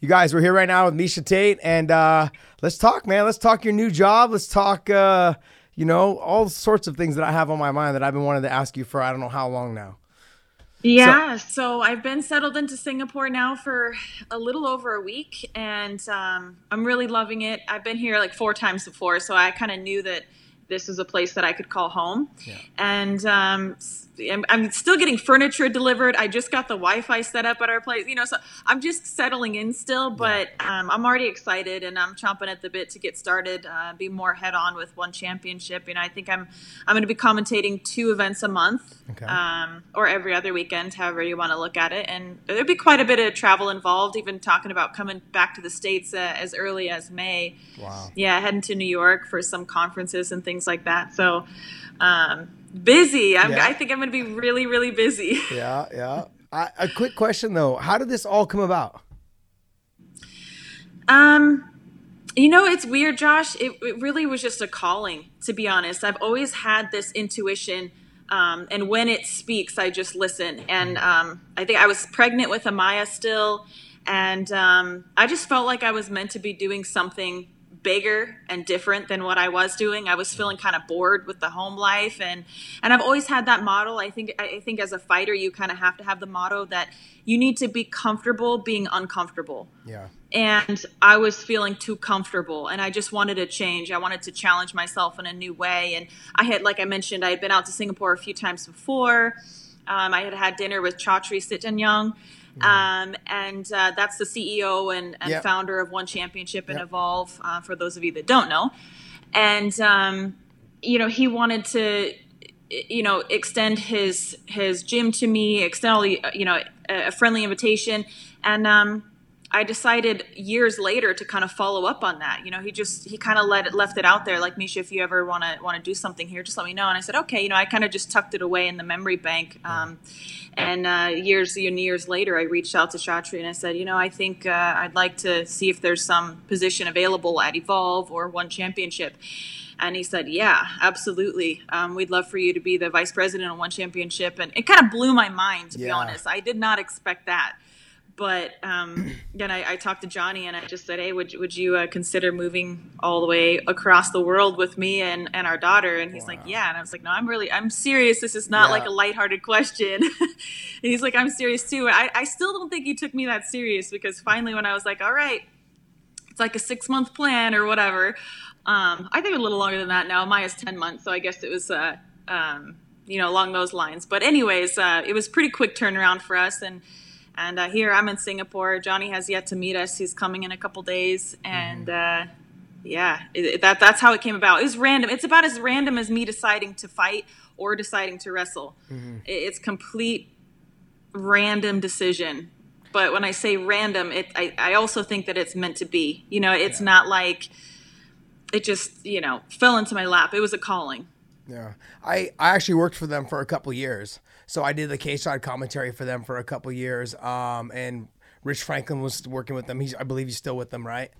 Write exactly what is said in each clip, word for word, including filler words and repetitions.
You guys, we're here right now with Misha Tate, and uh, let's talk, man. Let's talk your new job. Let's talk, uh, you know, all sorts of things that I have on my mind that I've been wanting to ask you for I don't know how long now. Yeah, so, so I've been settled into Singapore now for a little over a week, and um, I'm really loving it. I've been here like four times before, so I kind of knew that this is a place that I could call home. Yeah. And um, I'm, I'm still getting furniture delivered. I just got the Wi-Fi set up at our place, you know, so I'm just settling in still, but um, I'm already excited and I'm chomping at the bit to get started, uh, be more head on with One Championship. And you know, I think I'm, I'm going to be commentating two events a month, okay. um, or every other weekend, however you want to look at it. And there'll be quite a bit of travel involved, even talking about coming back to the States uh, as early as May. Wow. Yeah. Heading to New York for some conferences and things like that. So um busy. I'm, yeah. I think I'm gonna be really really busy. yeah yeah I, a quick question though, how did this all come about? Um you know, it's weird, Josh. It, it really was just a calling, to be honest. I've always had this intuition, um and when it speaks I just listen. And um I think I was pregnant with Amaya still, and um I just felt like I was meant to be doing something bigger and different than what I was doing. I was feeling kind of bored with the home life, and and I've always had that model. I think I think as a fighter you kind of have to have the motto that you need to be comfortable being uncomfortable. Yeah. And I was feeling too comfortable, and I just wanted a change. I wanted to challenge myself in a new way. And I had, like I mentioned, I had been out to Singapore a few times before. Um, I had had dinner with Chatri Sityodtong. Um, and uh, that's the C E O and, and yep. founder of One Championship and yep. Evolve, uh, for those of you that don't know. And, um, you know, he wanted to, you know, extend his his gym to me, extend, you know, a friendly invitation. And um, I decided years later to kind of follow up on that. You know, he just, he kind of let it, left it out there. Like, Misha, if you ever want to want to do something here, just let me know. And I said, okay, you know, I kind of just tucked it away in the memory bank. Um, and uh, years and years later, I reached out to Chatri and I said, you know, I think uh, I'd like to see if there's some position available at Evolve or One Championship. And he said, yeah, absolutely. Um, we'd love for you to be the vice president of One Championship. And it kind of blew my mind, to yeah. be honest. I did not expect that. But um, then I, I talked to Johnny and I just said, hey, would, would you uh, consider moving all the way across the world with me and, and our daughter? And he's wow. like, yeah. And I was like, no, I'm really, I'm serious. This is not yeah. like a lighthearted question. And he's like, I'm serious too. I, I still don't think he took me that serious, because finally when I was like, all right, it's like a six month plan or whatever. Um, I think a little longer than that now. Maya's ten months. So I guess it was, uh, um, you know, along those lines. But anyways, uh, it was pretty quick turnaround for us. And And uh, here I'm in Singapore. Johnny has yet to meet us. He's coming in a couple days. And uh, yeah, it, that that's how it came about. It was random. It's about as random as me deciding to fight or deciding to wrestle. Mm-hmm. It, it's complete random decision. But when I say random, it I, I also think that it's meant to be. You know, it's yeah. not like it just, you know, fell into my lap. It was a calling. Yeah. I, I actually worked for them for a couple years. So I did the K-Side commentary for them for a couple years, um, and Rich Franklin was working with them. He's, I believe he's still with them, right?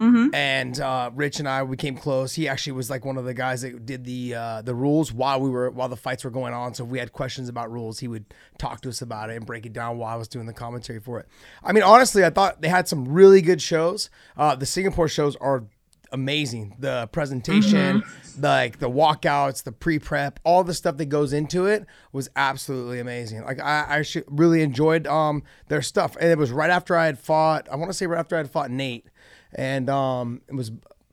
Mm-hmm. And uh, Rich and I became close. He actually was like one of the guys that did the uh, the rules while we were while the fights were going on. So if we had questions about rules, he would talk to us about it and break it down while I was doing the commentary for it. I mean, honestly, I thought they had some really good shows. Uh, the Singapore shows are amazing. The presentation, mm-hmm. like the walkouts, the pre-prep, all the stuff that goes into it was absolutely amazing. Like I, I should, really enjoyed um, their stuff. And it was right after I had fought, I want to say right after I had fought Nate. And um, it was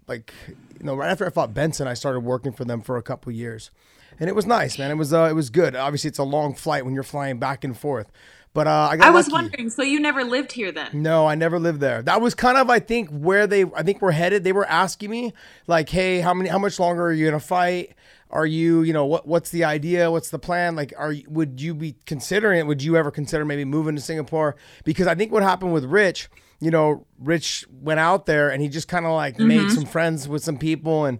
like, you know, right after I fought Benson, I started working for them for a couple years. And it was nice, man. It was uh, it was good. Obviously, it's a long flight when you're flying back and forth. But uh, I got I was lucky. Wondering, so you never lived here then? No, I never lived there. That was kind of, I think, where they, I think we're headed. They were asking me, like, hey, how many, how much longer are you going to fight? Are you, you know, what, what's the idea? What's the plan? Like, are you, would you be considering it? Would you ever consider maybe moving to Singapore? Because I think what happened with Rich, you know, Rich went out there and he just kind of like mm-hmm. made some friends with some people and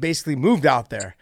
basically moved out there.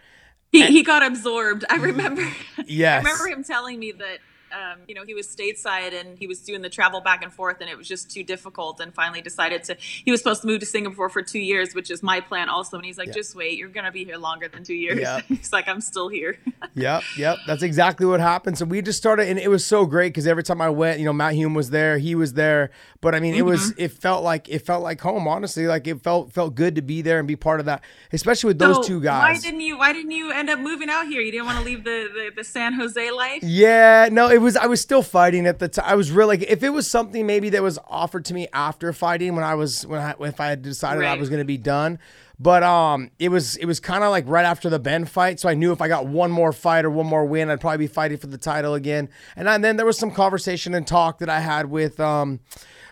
He, and, he got absorbed. I remember. Yes. I remember him telling me that. um, you know, he was stateside and he was doing the travel back and forth, and it was just too difficult, and finally decided to, he was supposed to move to Singapore for two years, which is my plan also. And he's like, yeah. just wait, you're going to be here longer than two years. Yeah. He's like, I'm still here. Yep. Yep. That's exactly what happened. So we just started, and it was so great because every time I went, you know, Matt Hume was there, he was there, but I mean, mm-hmm. it was, it felt like, it felt like home, honestly. Like it felt, felt good to be there and be part of that, especially with those so two guys. Why didn't you, why didn't you end up moving out here? You didn't want to leave the, the, the San Jose life? Yeah, no, it was, I was still fighting at the time. I was really, like, if it was something maybe that was offered to me after fighting when I was, when I, if I had decided right. I was going to be done. But um, it was it was kind of like right after the Ben fight. So I knew if I got one more fight or one more win, I'd probably be fighting for the title again. And, I, and then there was some conversation and talk that I had with um,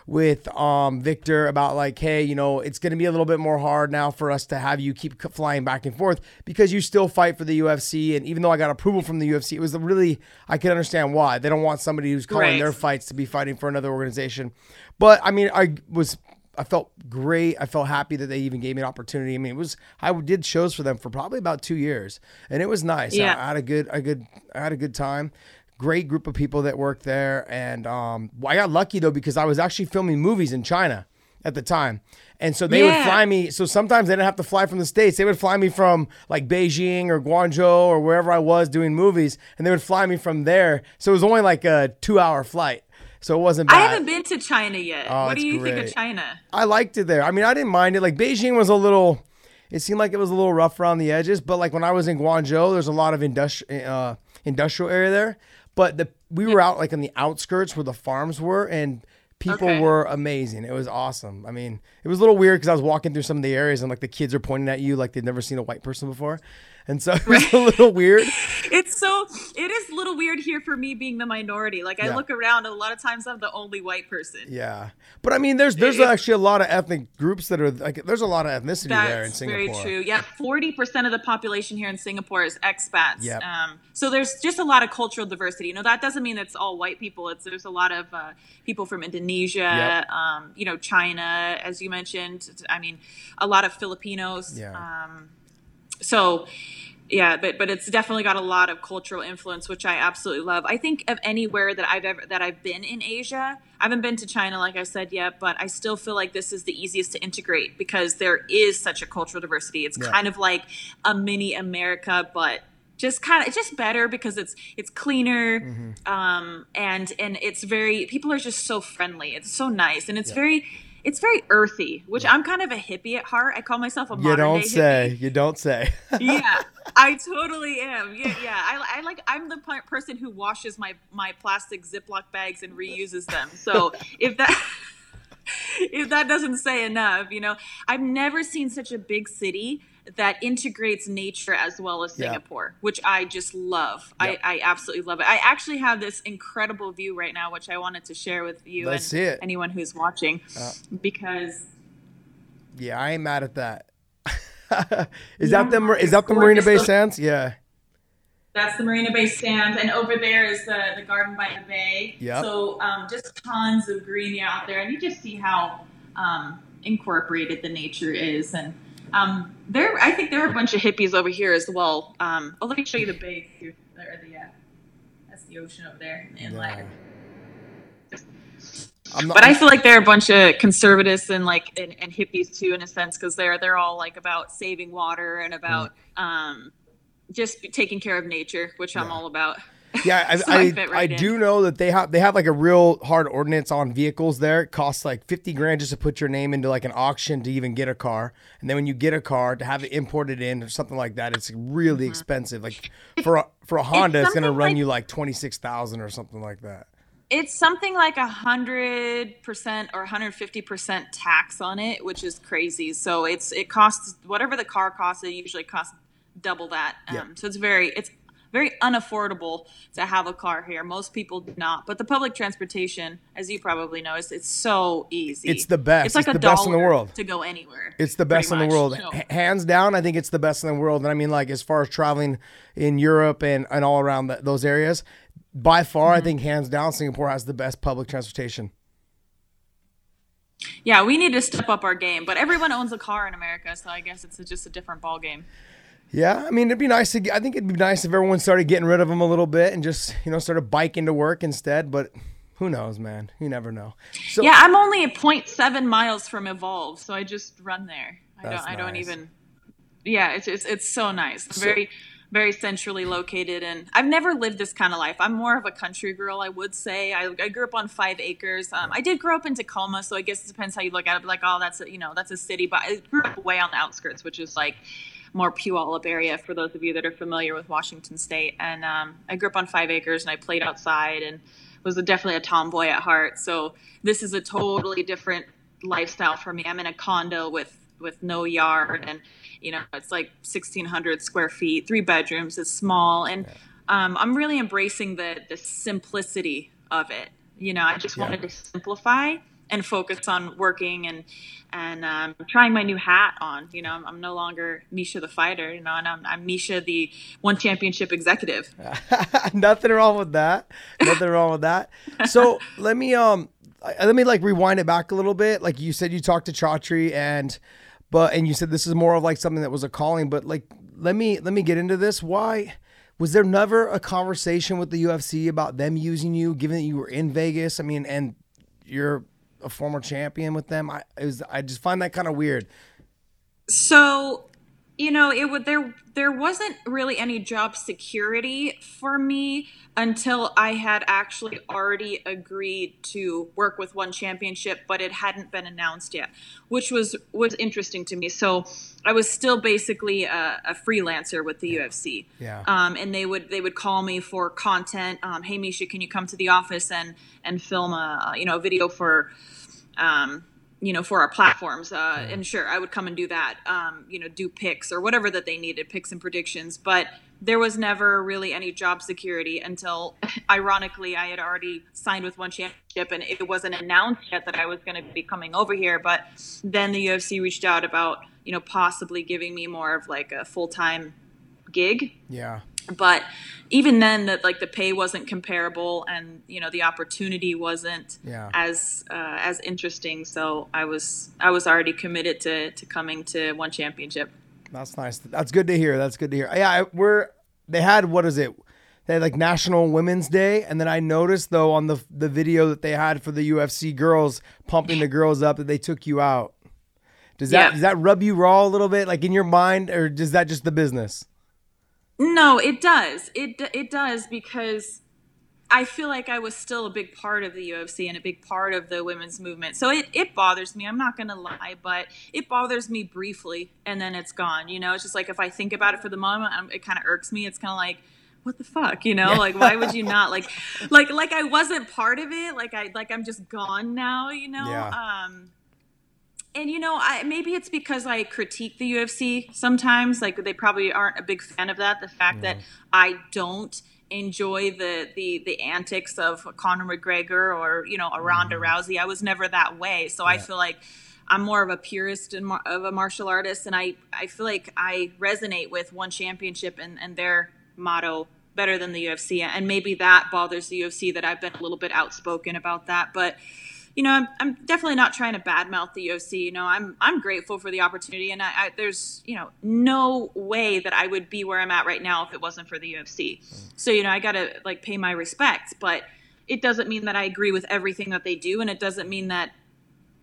with um, Victor about like, hey, you know, it's going to be a little bit more hard now for us to have you keep flying back and forth because you still fight for the U F C. And even though I got approval from the U F C, it was really, I could understand why. They don't want somebody who's calling right. their fights to be fighting for another organization. But I mean, I was... I felt great. I felt happy that they even gave me an opportunity. I mean, it was, I did shows for them for probably about two years and it was nice. Yeah. I, I had a good, a good, I had a good time. Great group of people that worked there. And, um, I got lucky though, because I was actually filming movies in China at the time. And so they yeah. would fly me. So sometimes they didn't have to fly from the States. They would fly me from like Beijing or Guangzhou or wherever I was doing movies. And they would fly me from there. So it was only like a two hour flight. So it wasn't bad. I haven't been to China yet. Oh, what do you great. think of China? I liked it there. I mean, I didn't mind it. Like Beijing was a little, it seemed like it was a little rough around the edges. But like when I was in Guangzhou, there's a lot of industri- uh, industrial area there. But the we were out like on the outskirts where the farms were and people okay. were amazing. It was awesome. I mean, it was a little weird because I was walking through some of the areas and like the kids are pointing at you like they've never seen a white person before. And so it's a little weird. It's so, it is a little weird here for me being the minority. Like I yeah. look around and a lot of times I'm the only white person. Yeah. But I mean, there's, there's it, actually a lot of ethnic groups that are like, there's a lot of ethnicity there in Singapore. That's very true. Yeah. forty percent of the population here in Singapore is expats. Yep. Um, so there's just a lot of cultural diversity. You know, that doesn't mean it's all white people. It's, there's a lot of uh, people from Indonesia, yep. um, you know, China, as you mentioned, I mean, a lot of Filipinos, yeah. um, So, yeah, but but it's definitely got a lot of cultural influence, which I absolutely love. I think of anywhere that I've ever that I've been in Asia. I haven't been to China, like I said yet, but I still feel like this is the easiest to integrate because there is such a cultural diversity. It's yeah. kind of like a mini America, but just kind of it's just better because it's it's cleaner, mm-hmm. um, and and it's very people are just so friendly. It's so nice, and it's yeah. very. It's very earthy, which I'm kind of a hippie at heart. I call myself a modern day hippie. You don't say. You don't say. Yeah, I totally am. Yeah, yeah. I, I like. I'm the person who washes my my plastic Ziploc bags and reuses them. So if that if that doesn't say enough, you know, I've never seen such a big city that integrates nature as well as Singapore, yeah. which I just love. Yep. I, I absolutely love it. I actually have this incredible view right now, which I wanted to share with you Let's and anyone who's watching uh, because. Yeah, I ain't mad at that. Is yeah, that the, is that the Marina Bay Sands? Yeah. That's the Marina Bay Sands. And over there is the, the garden by the bay. Yep. So um, just tons of green out there. And you just see how um, incorporated the nature is. And, Um, there, I think there are a bunch of hippies over here as well. Um, oh, let me show you the bay. There, the uh, that's the ocean over there in the inlet. Yeah. I'm not, but I feel like there are a bunch of conservatives and like and, and hippies too, in a sense, because they're they're all like about saving water and about um, just taking care of nature, which yeah. I'm all about. Yeah, I so I, I, right I do know that they have they have like a real hard ordinance on vehicles there. It costs like fifty grand just to put your name into like an auction to even get a car, and then when you get a car to have it imported in or something like that, it's really mm-hmm. expensive. Like for a, for a Honda, it's, it's gonna run like, you like twenty six thousand or something like that. It's something like a hundred percent or one hundred fifty percent tax on it, which is crazy. So it's it costs whatever the car costs. It usually costs double that. Um, yeah. So it's very it's. very unaffordable to have a car here. Most people do not. But the public transportation, as you probably know, it's, it's so easy. It's the best. It's like it's a the dollar best in the world. To go anywhere. It's the best in the world. So. H- hands down, I think it's the best in the world. And I mean, like, as far as traveling in Europe and, and all around the, those areas, by far, mm-hmm. I think hands down, Singapore has the best public transportation. Yeah, we need to step up our game. But everyone owns a car in America, so I guess it's a, just a different ball game. Yeah, I mean, it'd be nice to. I think it'd be nice if everyone started getting rid of them a little bit and just, you know, started biking to work instead. But who knows, man? You never know. So, yeah, I'm only zero point seven miles from Evolve, so I just run there. I don't. Nice. I don't even. Yeah, it's it's, it's so nice. It's so, very, very centrally located, and I've never lived this kind of life. I'm more of a country girl, I would say. I, I grew up on five acres. Um, I did grow up in Tacoma, so I guess it depends how you look at it. Like, oh, that's a, you know, that's a city, but I grew up way on the outskirts, which is like. More Puyallup area for those of you that are familiar with Washington State. And um, I grew up on five acres and I played outside and was a, definitely a tomboy at heart. So this is a totally different lifestyle for me. I'm in a condo with, with no yard and, you know, it's like sixteen hundred square feet, three bedrooms, it's small. And um, I'm really embracing the, the simplicity of it. You know, I just yeah. wanted to simplify and focus on working and and um, trying my new hat on. You know, I'm, I'm no longer Misha the fighter, you know, and I'm, I'm Misha the One Championship executive. Nothing wrong with that. Nothing wrong with that. So let me um let me like rewind it back a little bit. Like you said, you talked to Chatri and but and you said this is more of like something that was a calling. But like let me let me get into this. Why was there never a conversation with the U F C about them using you, given that you were in Vegas? I mean, and you're a former champion with them. I it was I just find that kind of weird. So, you know, it would there there wasn't really any job security for me until I had actually already agreed to work with One Championship, but it hadn't been announced yet, which was was interesting to me. So I was still basically a, a freelancer with the yeah. U F C. Yeah. Um, and they would they would call me for content. Um, hey, Misha, can you come to the office and and film a you know a video for, um, you know, for our platforms? Uh, yeah. And sure, I would come and do that. Um, you know, do picks or whatever that they needed, picks and predictions. But there was never really any job security until, ironically, I had already signed with One Championship, and it wasn't announced yet that I was going to be coming over here. But then the U F C reached out about, you know, possibly giving me more of like a full-time gig. Yeah. But even then, that like the pay wasn't comparable, and you know the opportunity wasn't yeah. as uh, as interesting. So I was I was already committed to to coming to One Championship. That's nice. That's good to hear. That's good to hear. Yeah, we're they had what is it? They had like National Women's Day, and then I noticed though on the the video that they had for the U F C girls pumping the girls up that they took you out. Does that yeah. does that rub you raw a little bit, like in your mind, or is that just the business? No, it does. It it does because I feel like I was still a big part of the U F C and a big part of the women's movement. So it, it bothers me. I'm not going to lie, but it bothers me briefly and then it's gone. You know, it's just like if I think about it for the moment, I'm, it kind of irks me. It's kind of like, what the fuck, you know, yeah. like, why would you not like, like, like I wasn't part of it. Like I, like I'm just gone now, you know? Yeah. Um, and, you know, I, maybe it's because I critique the U F C sometimes, like they probably aren't a big fan of that. The fact mm. that I don't enjoy the, the, the antics of Conor McGregor or, you know, a Ronda mm. Rousey. I was never that way. So yeah. I feel like I'm more of a purist and mar- of a martial artist. And I, I feel like I resonate with One Championship and, and their motto better than the U F C. And maybe that bothers the U F C that I've been a little bit outspoken about that. But, you know, I'm, I'm definitely not trying to badmouth the U F C. You know, I'm I'm grateful for the opportunity, and I, I there's you know no way that I would be where I'm at right now if it wasn't for the U F C. So you know, I gotta like pay my respects, but it doesn't mean that I agree with everything that they do, and it doesn't mean that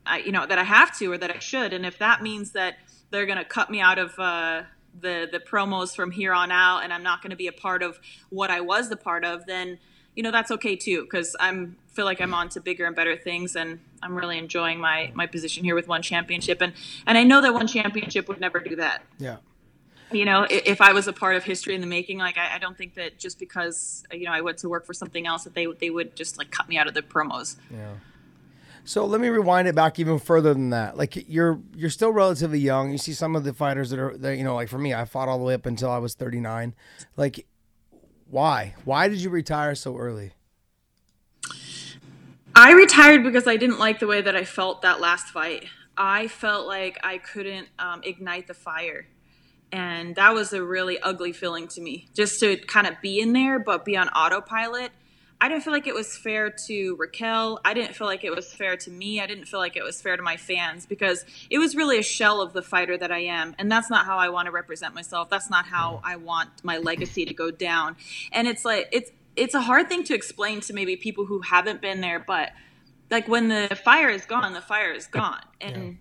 I you know that I have to or that I should. And if that means that they're gonna cut me out of uh, the the promos from here on out, and I'm not gonna be a part of what I was the part of, then. You know, that's okay too, because I'm feel like I'm on to bigger and better things, and I'm really enjoying my my position here with One Championship, and and I know that One Championship would never do that. Yeah. You know, if, if I was a part of history in the making, like I, I don't think that just because you know I went to work for something else that they they would just like cut me out of the promos. Yeah. So let me rewind it back even further than that. Like you're you're still relatively young. You see some of the fighters that are that, you know like for me, I fought all the way up until I was thirty-nine. Like. Why? Why did you retire so early? I retired because I didn't like the way that I felt that last fight. I felt like I couldn't um, ignite the fire. And that was a really ugly feeling to me, just to kind of be in there, but be on autopilot. I didn't feel like it was fair to Raquel. I didn't feel like it was fair to me. I didn't feel like it was fair to my fans, because it was really a shell of the fighter that I am. And that's not how I want to represent myself. That's not how I want my legacy to go down. And it's like, it's, it's a hard thing to explain to maybe people who haven't been there, but like when the fire is gone, the fire is gone. And,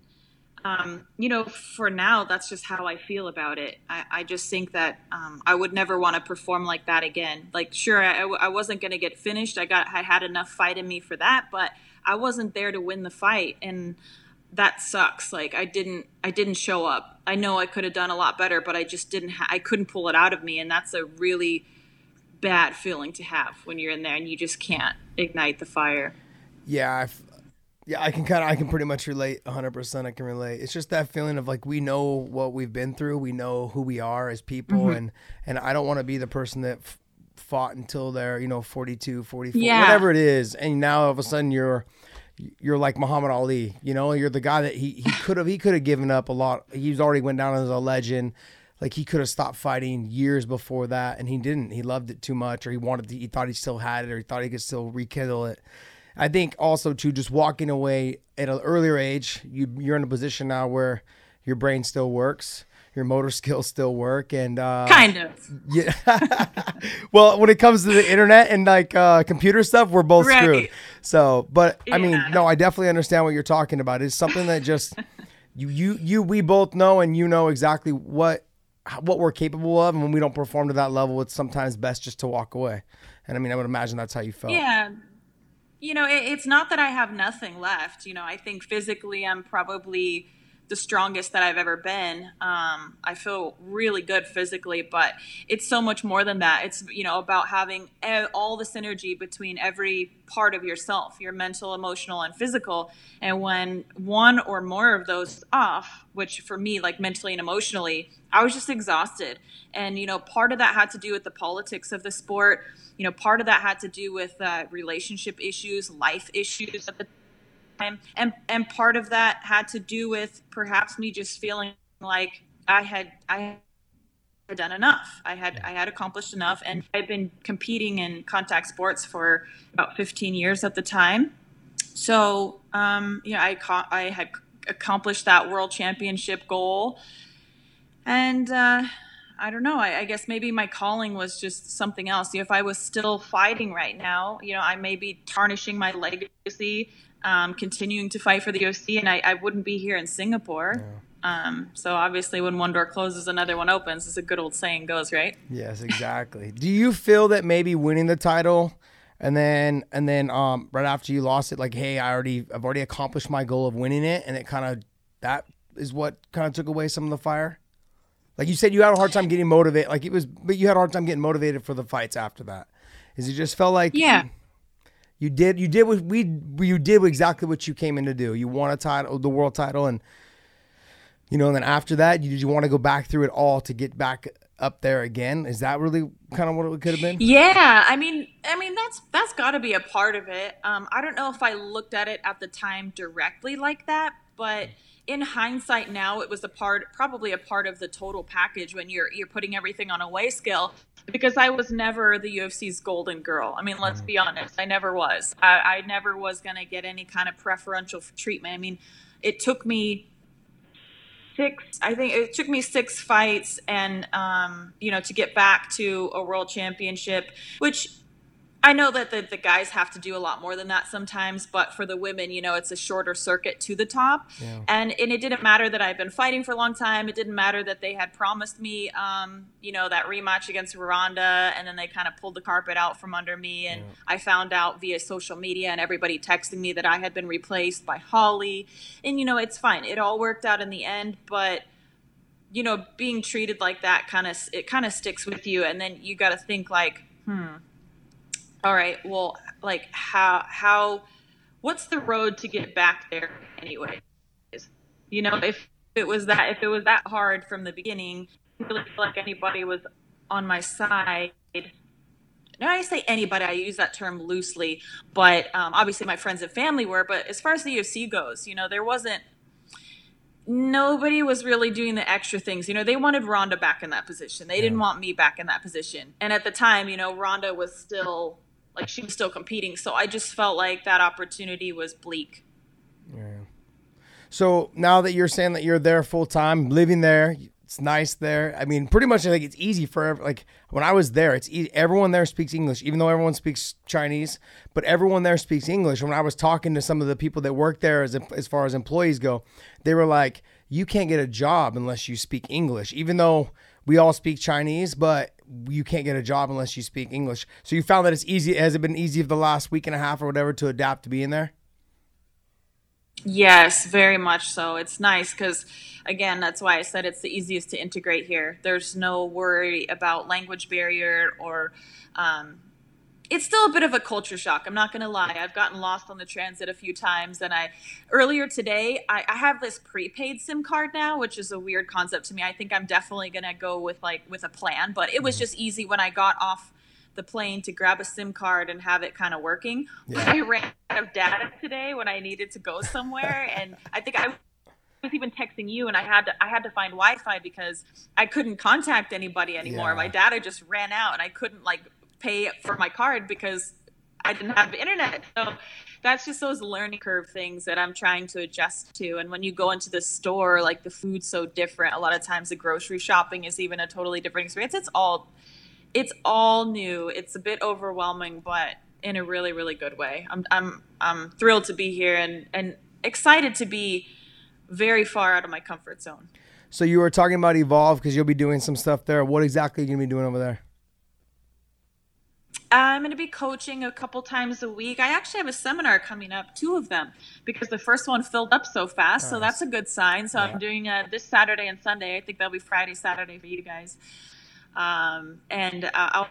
yeah. um, you know, for now, that's just how I feel about it. I, I just think that um, I would never want to perform like that again. Like, sure, I, I wasn't going to get finished. I got, I had enough fight in me for that, but I wasn't there to win the fight. And that sucks. Like I didn't, I didn't show up. I know I could have done a lot better, but I just didn't, ha- I couldn't pull it out of me. And that's a really bad feeling to have when you're in there and you just can't ignite the fire. Yeah. I've, yeah. I can kind of, I can pretty much relate a hundred percent. I can relate. It's just that feeling of like, we know what we've been through. We know who we are as people. Mm-hmm. And, and I don't want to be the person that f- fought until they're, you know, forty-two, forty-four, yeah. whatever it is. And now all of a sudden you're, you're like Muhammad Ali, you know, you're the guy that he, he could have, he could have given up a lot. He's already went down as a legend. Like he could have stopped fighting years before that, and he didn't. He loved it too much, or he wanted to, he thought he still had it, or he thought he could still rekindle it. I think also too, just walking away at an earlier age, you, you're in a position now where your brain still works, your motor skills still work, and uh, kind of. Yeah. Well, when it comes to the internet and like uh, computer stuff, we're both right. screwed. So, but yeah. I mean, no, I definitely understand what you're talking about. It's something that just you, you, you, we both know, and you know exactly what. what we're capable of, and when we don't perform to that level, it's sometimes best just to walk away. And I mean, I would imagine that's how you felt. Yeah. You know, it, it's not that I have nothing left. You know, I think physically I'm probably the strongest that I've ever been. Um, I feel really good physically, but it's so much more than that. It's, you know, about having all the synergy between every part of yourself, your mental, emotional, and physical. And when one or more of those off, which for me, like mentally and emotionally, I was just exhausted. And, you know, part of that had to do with the politics of the sport. You know, part of that had to do with uh, relationship issues, life issues at the time. And, and part of that had to do with perhaps me just feeling like I had, I had done enough. I had, I had accomplished enough. And I'd been competing in contact sports for about fifteen years at the time. So, um, you know, I, I had accomplished that world championship goal. And uh, I don't know, I, I guess maybe my calling was just something else. You know, if I was still fighting right now, you know, I may be tarnishing my legacy, um, continuing to fight for the U F C, and I, I wouldn't be here in Singapore. Yeah. Um, so obviously when one door closes, another one opens, as a good old saying goes, right? Yes, exactly. Do you feel that maybe winning the title and then and then um, right after you lost it, like, hey, I already, I've already accomplished my goal of winning it, and it kind of, that is what kind of took away some of the fire? Like you said, you had a hard time getting motivated. Like it was, but you had a hard time getting motivated for the fights after that. Is it just felt like yeah, you, you did, you did what we, you did exactly what you came in to do. You won a title, the world title, and you know, and then after that, you, did you want to go back through it all to get back up there again? Is that really kind of what it could have been? Yeah, I mean, I mean that's that's got to be a part of it. Um, I don't know if I looked at it at the time directly like that, but in hindsight now, it was a part, probably a part of the total package when you're you're putting everything on a weigh scale, because I was never the U F C's golden girl. I mean, let's be honest, I never was. I, I never was going to get any kind of preferential treatment. I mean, it took me six, I think it took me six fights and, um, you know, to get back to a world championship, which I know that the, the guys have to do a lot more than that sometimes, but for the women, you know, it's a shorter circuit to the top. Yeah. And and it didn't matter that I've been fighting for a long time. It didn't matter that they had promised me, um, you know, that rematch against Rhonda, and then they kind of pulled the carpet out from under me. And yeah. I found out via social media and everybody texting me that I had been replaced by Holly. And, you know, it's fine. It all worked out in the end, but you know, being treated like that kind of, it kind of sticks with you. And then you got to think like, hmm, all right, well, like how, how, what's the road to get back there anyway? You know, if it was that, if it was that hard from the beginning, I didn't really feel like anybody was on my side. Now I say anybody, I use that term loosely, but um, obviously my friends and family were, but as far as the U F C goes, you know, there wasn't, nobody was really doing the extra things. You know, they wanted Rhonda back in that position. They yeah. didn't want me back in that position. And at the time, you know, Rhonda was still like she was still competing. So I just felt like that opportunity was bleak. Yeah. So now that you're saying that you're there full time, living there, it's nice there. I mean, pretty much I think it's easy for, like when I was there, it's easy. Everyone there speaks English, even though everyone speaks Chinese, but everyone there speaks English. When I was talking to some of the people that work there as, as far as employees go, they were like, you can't get a job unless you speak English, even though we all speak Chinese, but you can't get a job unless you speak English. So you found that it's easy. Has it been easy for the last week and a half or whatever to adapt to being there? Yes, very much so. It's nice because, again, that's why I said it's the easiest to integrate here. There's no worry about language barrier or um, it's still a bit of a culture shock. I'm not going to lie. I've gotten lost on the transit a few times. And I earlier today, I, I have this prepaid SIM card now, which is a weird concept to me. I think I'm definitely going to go with like with a plan. But it was just easy when I got off the plane to grab a SIM card and have it kind of working. Yeah. But I ran out of data today when I needed to go somewhere. And I think I was even texting you, and I had to I had to find Wi-Fi because I couldn't contact anybody anymore. Yeah. My data just ran out, and I couldn't like pay for my card because I didn't have internet. So that's just those learning curve things that I'm trying to adjust to. And when you go into the store, like the food's so different. A lot of times the grocery shopping is even a totally different experience. It's all It's all new. It's a bit overwhelming, but in a really, really good way. I'm, I'm, I'm thrilled to be here and, and excited to be very far out of my comfort zone. So you were talking about Evolve because you'll be doing some stuff there. What exactly are you gonna be doing over there? I'm going to be coaching a couple times a week. I actually have a seminar coming up, two of them, because the first one filled up so fast. Nice. So that's a good sign. So yeah. I'm doing uh, this Saturday and Sunday. I think that'll be Friday, Saturday for you guys. Um, and uh, I'll,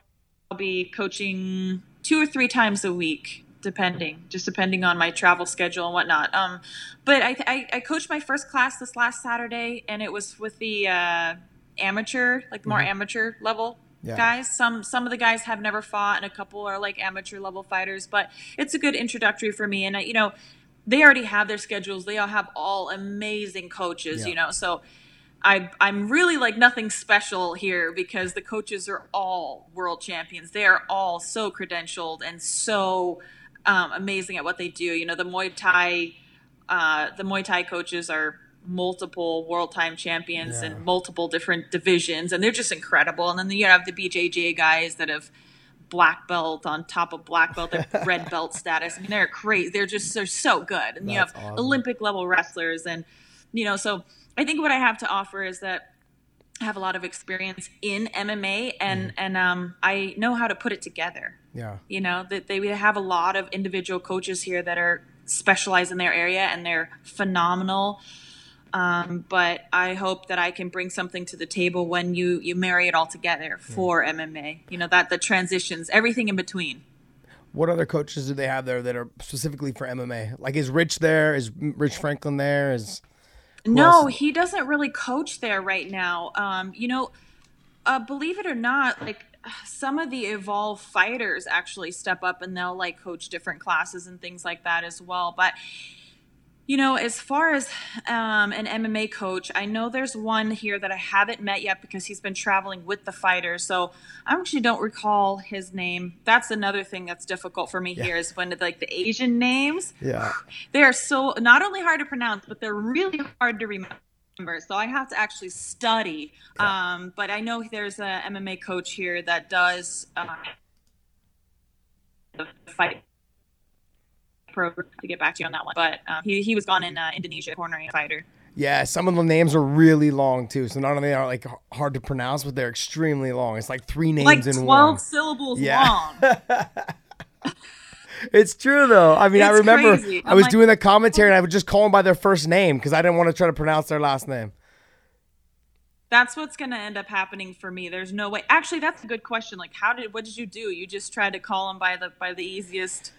I'll be coaching two or three times a week, depending, just depending on my travel schedule and whatnot. Um, but I, I, I coached my first class this last Saturday, and it was with the uh, amateur, like more mm-hmm. amateur level yeah. guys. Some some of the guys have never fought, and a couple are like amateur level fighters. But it's a good introductory for me, and I, you know, they already have their schedules. They all have all amazing coaches, yeah. you know, so. I, I'm really like nothing special here because the coaches are all world champions. They are all so credentialed and so um, amazing at what they do. You know, the Muay Thai, uh, the Muay Thai coaches are multiple world time champions yeah. in multiple different divisions, and they're just incredible. And then you have the B J J guys that have black belt on top of black belt, red belt status. I mean, they're crazy. They're just they're so good. And That's you have awesome. Olympic level wrestlers, and you know so. I think what I have to offer is that I have a lot of experience in M M A, and, mm. and um, I know how to put it together. Yeah. You know, that they, we have a lot of individual coaches here that are specialized in their area, and they're phenomenal. Um, but I hope that I can bring something to the table when you, you marry it all together for mm. M M A, you know, that the transitions, everything in between. What other coaches do they have there that are specifically for M M A? Like, is Rich there? Is Rich Franklin there? Is... No, he doesn't really coach there right now. Um, you know, uh, believe it or not, like some of the Evolve fighters actually step up and they'll like coach different classes and things like that as well. But, you know, as far as um, an M M A coach, I know there's one here that I haven't met yet because he's been traveling with the fighters. So I actually don't recall his name. That's another thing that's difficult for me yeah. here is when like the Asian names, yeah, they are so not only hard to pronounce, but they're really hard to remember. So I have to actually study. Yeah. Um, but I know there's a M M A coach here that does uh, the fight. To get back to you on that one, but um, he he was gone in uh, Indonesia, cornering a fighter. Yeah, some of the names are really long too. So not only are like hard to pronounce, but they're extremely long. It's like three names like in one. Like twelve syllables yeah. long. It's true though. I mean, it's I remember crazy. I was like, doing the commentary, and I would just call them by their first name because I didn't want to try to pronounce their last name. That's what's going to end up happening for me. There's no way. Actually, that's a good question. Like, how did what did you do? You just tried to call them by the by the easiest.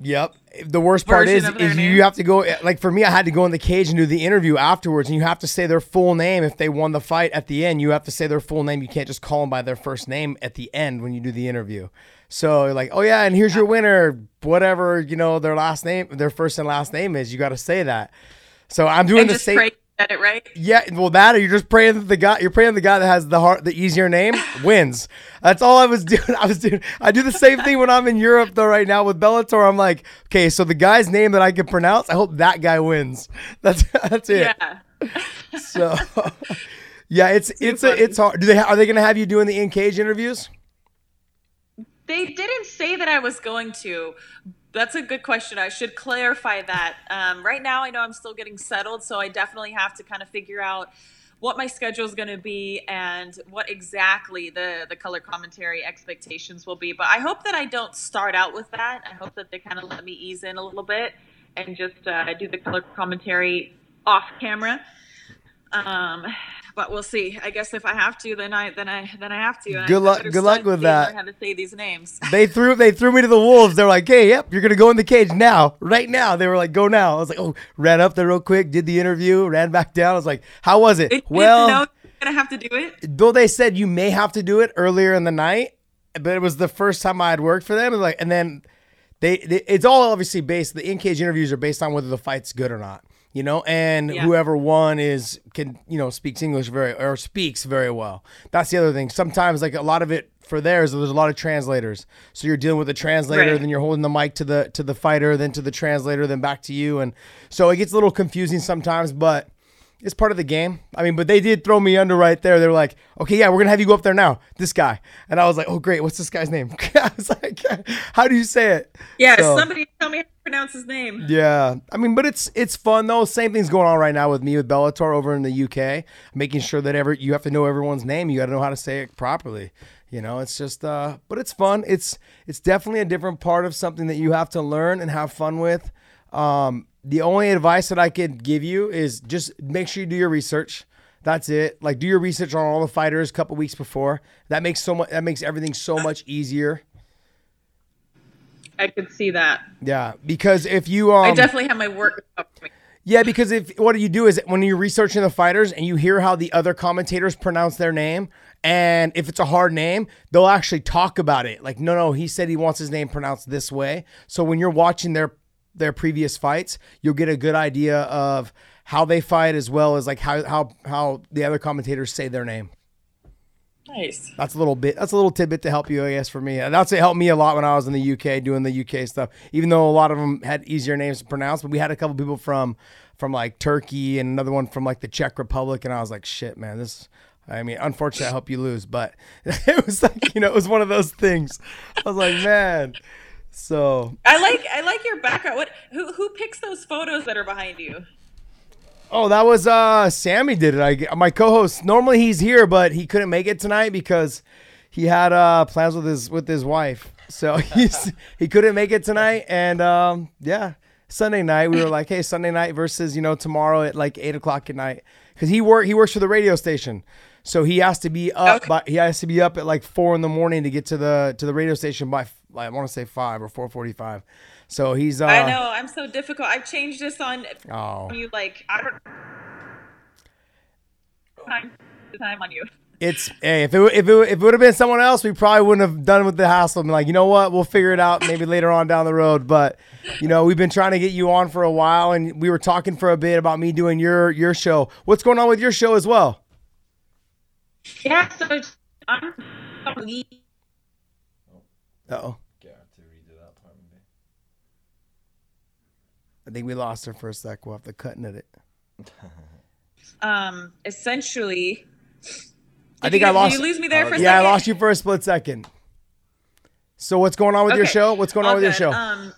Yep. The worst part is, is you have to go, like for me, I had to go in the cage and do the interview afterwards, and you have to say their full name. If they won the fight at the end, you have to say their full name. You can't just call them by their first name at the end when you do the interview. So you're like, oh yeah, and here's your winner, whatever, you know, their last name, their first and last name is, you got to say that. So I'm doing the same. Got it right. Yeah, well, that or you're just praying that the guy you're praying the guy that has the heart, the easier name wins. That's all I was doing. I was doing. I do the same thing when I'm in Europe though. Right now with Bellator, I'm like, okay, so the guy's name that I can pronounce, I hope that guy wins. That's that's it. Yeah. So, yeah, it's it's it's, a, it's hard. Do they are they going to have you doing the in cage interviews? They didn't say that I was going to. That's a good question. I should clarify that. Um, right now, I know I'm still getting settled, so I definitely have to kind of figure out what my schedule is going to be and what exactly the, the color commentary expectations will be. But I hope that I don't start out with that. I hope that they kind of let me ease in a little bit and just uh, do the color commentary off camera. Um, but we'll see. I guess if I have to, then I then I then I have to. And good I luck. Good luck with that. How to say these names? They threw they threw me to the wolves. They're like, hey, yep, you're gonna go in the cage now, right now. They were like, go now. I was like, oh, ran up there real quick, did the interview, ran back down. I was like, how was it? Did well, you know you're gonna have to do it. Though they said you may have to do it earlier in the night, but it was the first time I had worked for them. Like, and then they, they it's all obviously based. The in cage interviews are based on whether the fight's good or not. You know, and yeah. whoever won is can you know speaks English very or speaks very well. That's the other thing. Sometimes like a lot of it for theirs, there's a lot of translators. So you're dealing with a translator, right. Then you're holding the mic to the to the fighter, then to the translator, then back to you, and so it gets a little confusing sometimes. But it's part of the game. I mean, but they did throw me under right there. They're like, okay, yeah, we're gonna have you go up there now. This guy, and I was like, oh great, what's this guy's name? I was like, how do you say it? Yeah, so, somebody tell me. Pronounce his name. Yeah, I mean, but it's it's fun though. Same thing's going on right now with me with Bellator over in the U K, making sure that every you have to know everyone's name. You got to know how to say it properly. You know, it's just, uh, but it's fun. It's it's definitely a different part of something that you have to learn and have fun with. Um, the only advice that I could give you is just make sure you do your research. That's it. Like do your research on all the fighters a couple weeks before. That makes so much. That makes everything so much easier. I could see that. Yeah, because if you... Um, I definitely have my work up to me. Yeah, because if what you do is when you're researching the fighters and you hear how the other commentators pronounce their name, and if it's a hard name, they'll actually talk about it. Like, no, no, he said he wants his name pronounced this way. So when you're watching their their previous fights, you'll get a good idea of how they fight as well as like how how, how the other commentators say their name. Nice. That's a little bit. That's a little tidbit to help you, I guess, for me. That's it helped me a lot when I was in the U K doing the U K stuff. Even though a lot of them had easier names to pronounce, but we had a couple people from, from like Turkey and another one from like the Czech Republic, and I was like, shit, man, this. I mean, unfortunately, I hope you lose, but it was like you know, it was one of those things. I was like, man. So I like I like your background. What who who picks those photos that are behind you? Oh, that was uh, Sammy did it. I, my co-host. Normally he's here, but he couldn't make it tonight because he had uh, plans with his with his wife. So he's, he couldn't make it tonight. And um, yeah, Sunday night we were like, hey, Sunday night versus you know tomorrow at like eight o'clock at night because he work he works for the radio station, so he has to be up. Okay. By, he has to be up at like four in the morning to get to the to the radio station by I want to say five or four forty five. So he's. Uh, I know I'm so difficult. I've changed this on oh. you. Like I don't time time on you. It's hey, if it if it if it would have been someone else, we probably wouldn't have done with the hassle. I'm like, you know what? We'll figure it out maybe later on down the road. But you know, we've been trying to get you on for a while, and we were talking for a bit about me doing your your show. What's going on with your show as well? Yeah. So I'm. Uh-oh. I think we lost her for a sec. We'll have to cut into it. Um, essentially, I think you, I lost. Did you lose me there oh, for a yeah, second? Yeah, I lost you for a split second. So what's going on with okay. your show? What's going All on good. with your show? Um,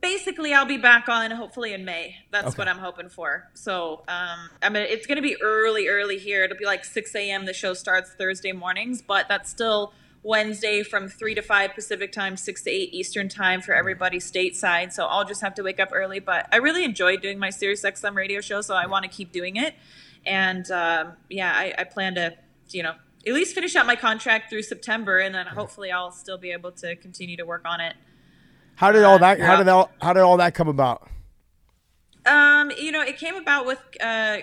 basically, I'll be back on hopefully in May. That's okay. what I'm hoping for. So um, I mean, it's going to be early, early here. It'll be like six a.m. The show starts Thursday mornings, but that's still Wednesday from three to five Pacific time, six to eight Eastern time for everybody stateside. So I'll just have to wake up early. But I really enjoy doing my SiriusXM radio show, so I want to keep doing it. And, um, yeah, I, I plan to, you know, at least finish out my contract through September, and then hopefully I'll still be able to continue to work on it. How did all that uh, how did all, how did all that come about? Um, you know, it came about with uh,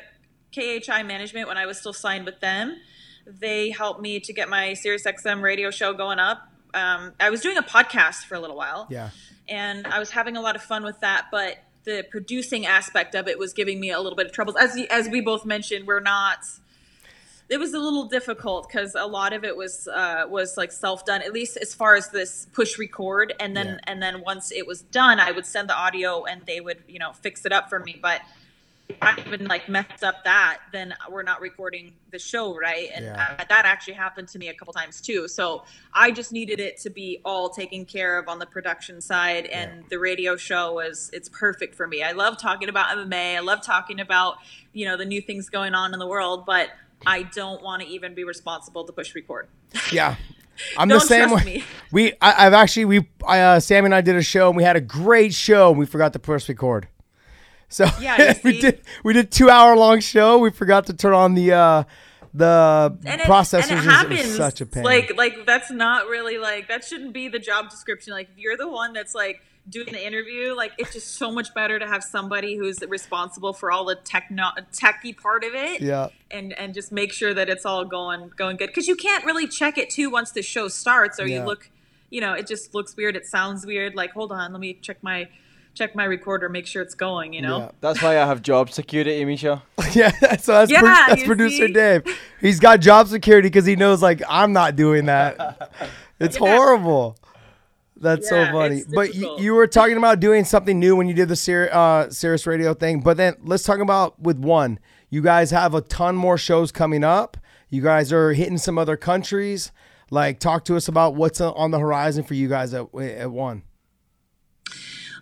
K H I Management when I was still signed with them. They helped me to get my SiriusXM radio show going up. Um, I was doing a podcast for a little while, yeah, and I was having a lot of fun with that. But the producing aspect of it was giving me a little bit of trouble. As as we both mentioned, we're not. It was a little difficult because a lot of it was uh, was like self done. At least as far as this push record, and then yeah. and then once it was done, I would send the audio and they would you know fix it up for me. But if I even like messed up that, then we're not recording the show, right? And yeah. uh, that actually happened to me a couple times too. So I just needed it to be all taken care of on the production side, and yeah. the radio show was it's perfect for me. I love talking about M M A. I love talking about you know the new things going on in the world, but I don't want to even be responsible to push record. Yeah. I'm the same way. Me. We, I, I've actually, we, uh, Sam and I did a show and we had a great show and we forgot to push record. So yeah, we did, we did two hour long show. We forgot to turn on the, uh, the and processors. It, and it happens. It was such a pain. Like, like that's not really like, that shouldn't be the job description. Like if you're the one that's like doing the interview, like it's just so much better to have somebody who's responsible for all the techno techie part of it, yeah, and and just make sure that it's all going going good, because you can't really check it too once the show starts, or yeah. you look, you know, it just looks weird, it sounds weird. Like, hold on, let me check my check my recorder, make sure it's going. You know, yeah. that's why I have job security, Misha. yeah, so that's yeah, pro- that's producer see? Dave. He's got job security because he knows like I'm not doing that. It's yeah. horrible. That's yeah, so funny. But you, you were talking about doing something new when you did the Sir, uh, Sirius Radio thing. But then let's talk about with One. You guys have a ton more shows coming up. You guys are hitting some other countries. Like, talk to us about what's on the horizon for you guys at, at One.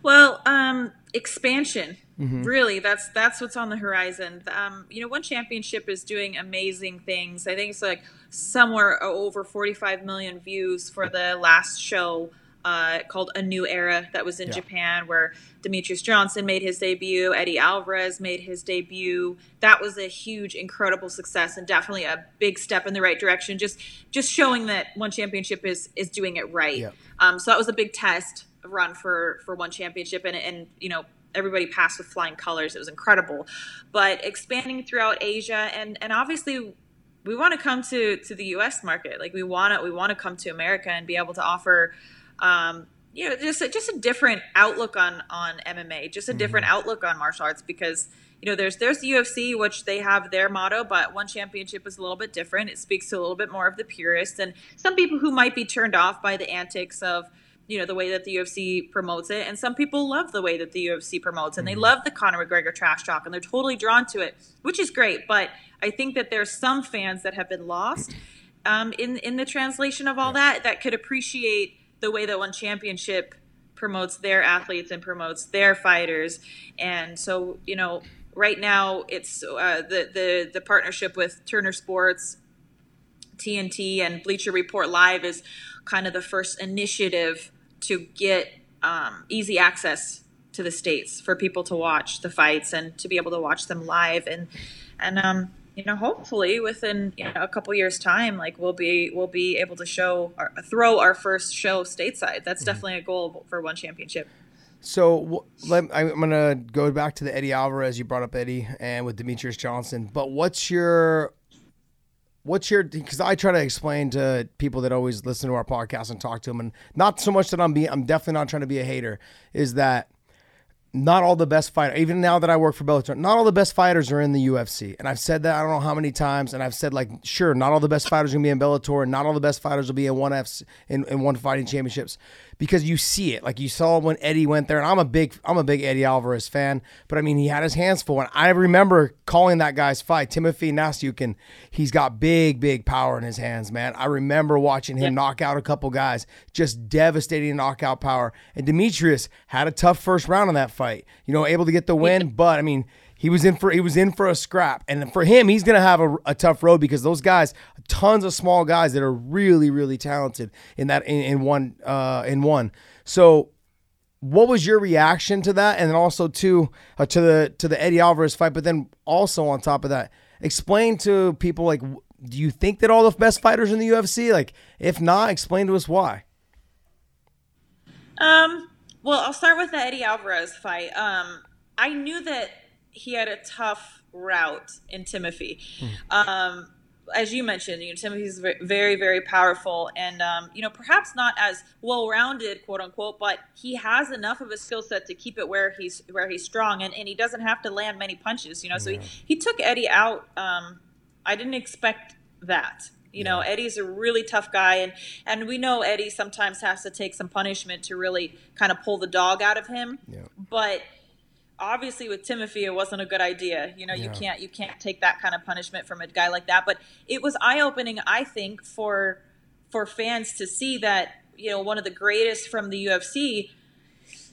Well, um, expansion. Mm-hmm. Really, that's that's what's on the horizon. Um, you know, One Championship is doing amazing things. I think it's like somewhere over forty-five million views for the last show. Uh, called A New Era, that was in yeah. Japan, where Demetrius Johnson made his debut, Eddie Alvarez made his debut. That was a huge, incredible success, and definitely a big step in the right direction, just just showing that One Championship is is doing it right. Yeah. Um, so that was a big test run for, for One Championship, and, and you know everybody passed with flying colors. It was incredible. But expanding throughout Asia, and, and obviously we want to come to, to the U S market. Like we want to we want to come to America and be able to offer Um, you know, just a, just a different outlook on, on M M A, just a different mm-hmm. outlook on martial arts, because, you know, there's, there's the U F C, which they have their motto, but One Championship is a little bit different. It speaks to a little bit more of the purists and some people who might be turned off by the antics of, you know, the way that the U F C promotes it. And some people love the way that the U F C promotes and mm-hmm. they love the Conor McGregor trash talk and they're totally drawn to it, which is great. But I think that there's some fans that have been lost um, in, in the translation of all yeah. that, that could appreciate the way that One Championship promotes their athletes and promotes their fighters. And so, you know, right now it's uh, the, the, the partnership with Turner Sports, T N T, and Bleacher Report Live is kind of the first initiative to get um, easy access to the States for people to watch the fights and to be able to watch them live. And, and um, you know, hopefully within you know, a couple years time, like we'll be we'll be able to show our, throw our first show stateside. That's mm-hmm. definitely a goal for One Championship. So let, I'm gonna go back to the Eddie Alvarez. You brought up Eddie and with Demetrius Johnson, but what's your what's your because I try to explain to people that always listen to our podcast and talk to them, and not so much that I'm being I'm definitely not trying to be a hater. Is that not all the best fighters, even now that I work for Bellator, not all the best fighters are in the U F C. And I've said that I don't know how many times, and I've said like, sure, not all the best fighters are going to be in Bellator, and not all the best fighters will be in one F in, in one fighting championships, because you see it. Like you saw when Eddie went there, and I'm a big I'm a big Eddie Alvarez fan, but I mean, he had his hands full, and I remember calling that guy's fight, Timothy Nastyukin. He's got big, big power in his hands, man. I remember watching him yeah. knock out a couple guys, just devastating knockout power. And Demetrius had a tough first round on that fight. Fight, you know, able to get the win, but I mean, he was in for he was in for a scrap, and for him, he's gonna have a, a tough road, because those guys, tons of small guys that are really, really talented in that in, in one uh, in one. So, what was your reaction to that, and then also to uh, to the to the Eddie Alvarez fight? But then also on top of that, explain to people like, do you think that all the best fighters in the U F C? Like, if not, explain to us why. Um. Well, I'll start with the Eddie Alvarez fight. Um, I knew that he had a tough route in Timothy. Mm. Um, as you mentioned, you know, Timothy's very, very powerful and, um, you know, perhaps not as well-rounded, quote unquote, but he has enough of a skill set to keep it where he's, where he's strong, and, and he doesn't have to land many punches, you know, so yeah. he, he took Eddie out. Um, I didn't expect that. You know, Eddie's a really tough guy, and, and we know Eddie sometimes has to take some punishment to really kind of pull the dog out of him. Yeah. But obviously with Timothy, it wasn't a good idea. You know, yeah. you can't you can't take that kind of punishment from a guy like that. But it was eye-opening, I think, for for fans to see that, you know, one of the greatest from the U F C,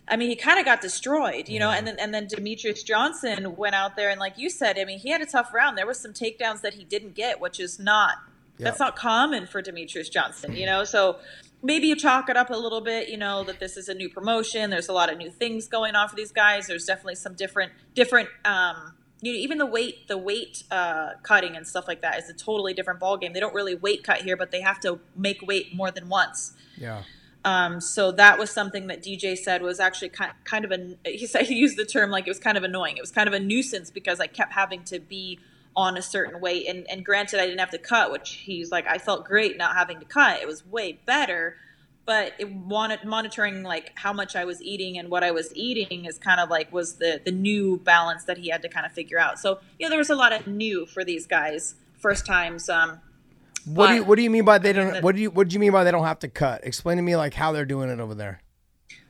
I mean, he kind of got destroyed, you yeah. know, and then and then Demetrius Johnson went out there, and like you said, I mean, he had a tough round. There were some takedowns that he didn't get, which is not – that's yep. not common for Demetrius Johnson, you know, so maybe you chalk it up a little bit, you know, that this is a new promotion. There's a lot of new things going on for these guys. There's definitely some different, different, um, you know, even the weight, the weight uh, cutting and stuff like that is a totally different ballgame. They don't really weight cut here, but they have to make weight more than once. Yeah. Um, so that was something that D J said was actually kind, kind of a, he said, he used the term like it was kind of annoying. It was kind of a nuisance because I kept having to be on a certain weight, and, and granted I didn't have to cut, which he's like, I felt great not having to cut. It was way better, but it wanted monitoring like how much I was eating and what I was eating is kind of like was the, the new balance that he had to kind of figure out. So, you know, there was a lot of new for these guys first times. Um, what do you, what do you mean by they don't, what do you, what do you mean by they don't have to cut? Explain to me like how they're doing it over there.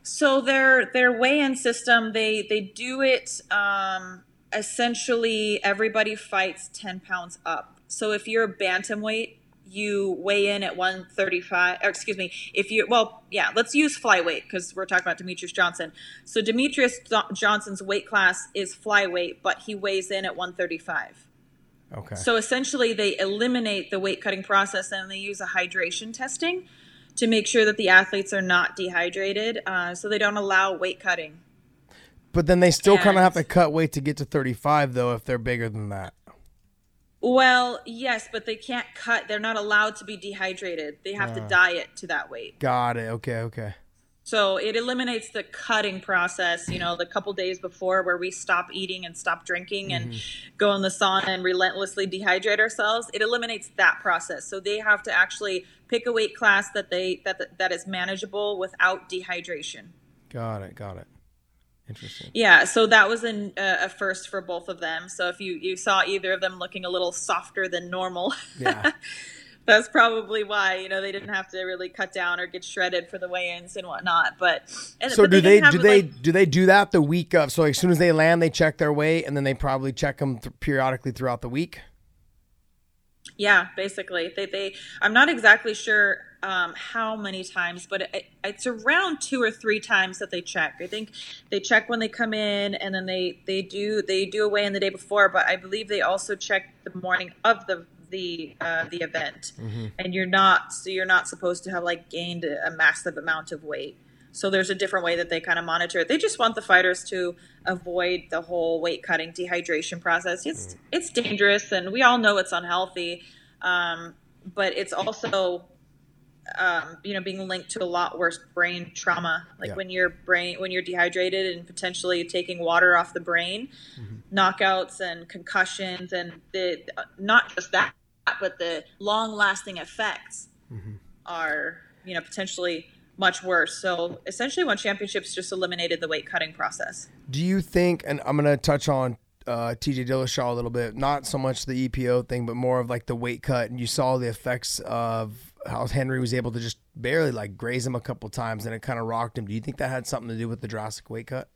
So their, their weigh-in system, they, they do it, um, essentially everybody fights ten pounds up. So if you're a bantamweight, you weigh in at one thirty-five, or excuse me, if you, well, yeah, let's use flyweight because we're talking about Demetrius Johnson. So Demetrius Johnson's weight class is flyweight, but he weighs in at one thirty-five. Okay. So essentially they eliminate the weight cutting process and they use a hydration testing to make sure that the athletes are not dehydrated. Uh, so they don't allow weight cutting. But then they still kind of have to cut weight to get to thirty-five, though, if they're bigger than that. Well, yes, but they can't cut. They're not allowed to be dehydrated. They have uh, to diet to that weight. Got it. Okay, okay. So it eliminates the cutting process, you know, the couple days before where we stop eating and stop drinking and mm-hmm. go in the sauna and relentlessly dehydrate ourselves. It eliminates that process. So they have to actually pick a weight class that they that that is manageable without dehydration. Got it, got it. Interesting. Yeah, so that was an, uh, a first for both of them. So if you, you saw either of them looking a little softer than normal, yeah. that's probably why, you know, they didn't have to really cut down or get shredded for the weigh-ins and whatnot. But and, so but do they, they do they like, do they do that the week of? So as soon as they land, they check their weight, and then they probably check them th- periodically throughout the week. Yeah, basically, they they. I'm not exactly sure um, how many times, but it, it's around two or three times that they check. I think they check when they come in, and then they, they do they do a weigh-in the day before. But I believe they also check the morning of the the uh, the event. Mm-hmm. And you're not so you're not supposed to have like gained a massive amount of weight. So there's a different way that they kind of monitor it. They just want the fighters to avoid the whole weight cutting dehydration process. It's mm. it's dangerous, and we all know it's unhealthy, um, but it's also um, you know being linked to a lot worse brain trauma. Like yeah. when your brain when you're dehydrated and potentially taking water off the brain, mm-hmm. knockouts and concussions, and the not just that, but the long lasting effects mm-hmm. are you know potentially. Much worse. So essentially One Championship's just eliminated the weight cutting process. Do you think, and I'm going to touch on uh, T J Dillashaw a little bit, not so much the E P O thing, but more of like the weight cut. And you saw the effects of how Henry was able to just barely like graze him a couple times and it kind of rocked him. Do you think that had something to do with the drastic weight cut?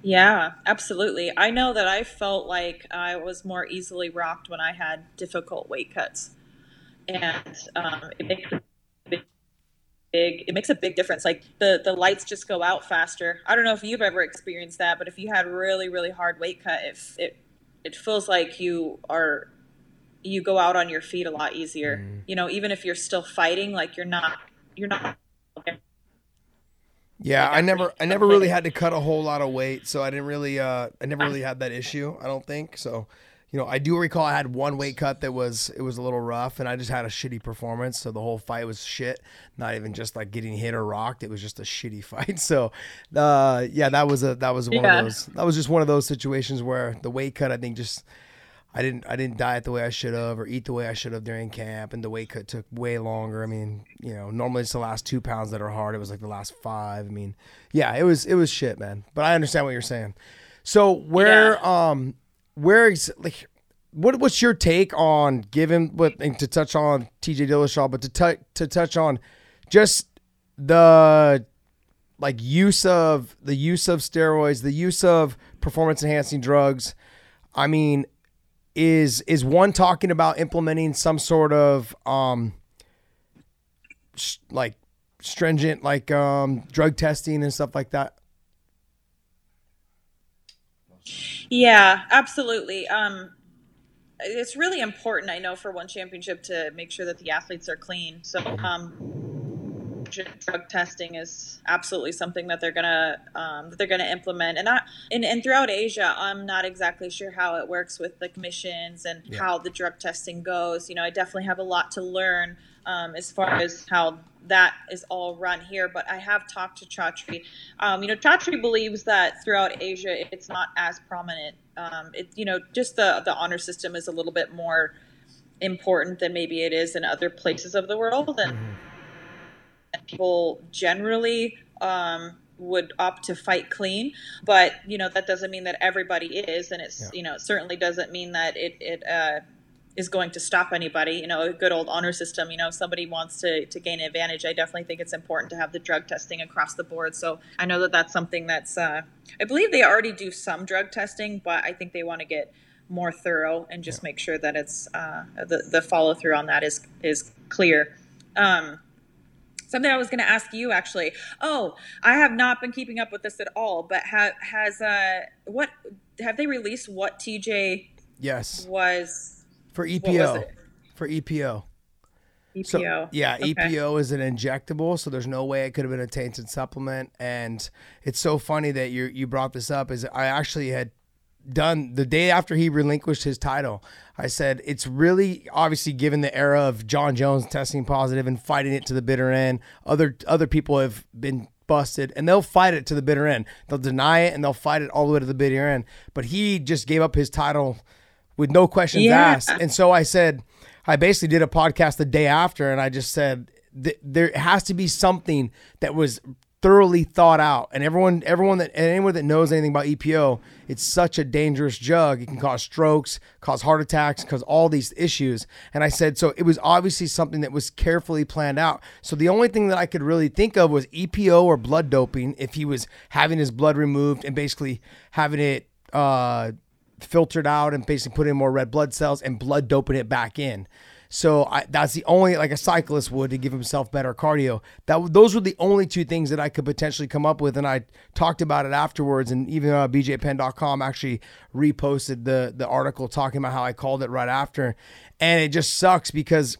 Yeah, absolutely. I know that I felt like I was more easily rocked when I had difficult weight cuts. And um, it makes Big, it makes a big difference. Like the, the lights just go out faster. I don't know if you've ever experienced that, but if you had really, really hard weight cut, it it, it feels like you are, you go out on your feet a lot easier. Mm. You know, even if you're still fighting, like you're not, you're not. Okay. Yeah. Like I never, I never really had to cut a whole lot of weight. So I didn't really, uh, I never really had that issue. I don't think so. You know, I do recall I had one weight cut that was, it was a little rough and I just had a shitty performance. So the whole fight was shit, not even just like getting hit or rocked. It was just a shitty fight. So, uh, yeah, that was a, that was one yeah. of those, that was just one of those situations where the weight cut, I think just, I didn't I didn't diet the way I should have or eat the way I should have during camp, and the weight cut took way longer. I mean, you know, normally it's the last two pounds that are hard. It was like the last five. I mean, yeah, it was it was shit, man. But I understand what you're saying. So where yeah. um where ex- like what what's your take on giving what and to touch on T J Dillashaw, but to t- to touch on just the like use of the use of steroids, the use of performance enhancing drugs. I mean, Is is one talking about implementing some sort of um sh- like stringent like um drug testing and stuff like that? Yeah, absolutely. Um, it's really important, I know, for One Championship to make sure that the athletes are clean. So um, drug testing is absolutely something that they're gonna um, that they're gonna implement, and not and, and throughout Asia. I'm not exactly sure how it works with the commissions and yeah. how the drug testing goes. You know, I definitely have a lot to learn um, as far as how that is all run here. But I have talked to Chatri. Um, you know, Chatri believes that throughout Asia it's not as prominent. Um, it you know just the the honor system is a little bit more important than maybe it is in other places of the world, and people generally um, would opt to fight clean, but you know that doesn't mean that everybody is, and it's yeah. you know it certainly doesn't mean that it it uh, is going to stop anybody. You know, a good old honor system. You know, if somebody wants to to gain an advantage, I definitely think it's important to have the drug testing across the board. So I know that that's something that's. Uh, I believe they already do some drug testing, but I think they want to get more thorough and just yeah. make sure that it's uh, the the follow through on that is is clear. Um, Something I was going to ask you, actually. Oh, I have not been keeping up with this at all. But ha- has uh, what have they released? What T J? Yes. Was for E P O. Was for E P O. E P O. So, yeah, okay. E P O is an injectable, so there's no way it could have been a tainted supplement. And it's so funny that you you brought this up. Is I actually had done the day after he relinquished his title. I said, it's really obviously given the era of John Jones testing positive and fighting it to the bitter end. Other other people have been busted and they'll fight it to the bitter end. They'll deny it and they'll fight it all the way to the bitter end. But he just gave up his title with no questions yeah. asked. And so I said, I basically did a podcast the day after, and I just said, th- there has to be something that was thoroughly thought out, and everyone, everyone that and anyone that knows anything about E P O, it's such a dangerous drug. It can cause strokes, cause heart attacks, cause all these issues. And I said, so it was obviously something that was carefully planned out. So the only thing that I could really think of was E P O or blood doping. If he was having his blood removed and basically having it uh, filtered out and basically putting in more red blood cells and blood doping it back in. So I, that's the only, like a cyclist would to give himself better cardio. That those were the only two things that I could potentially come up with, and I talked about it afterwards. And even uh, B J Penn dot com actually reposted the the article talking about how I called it right after. And it just sucks because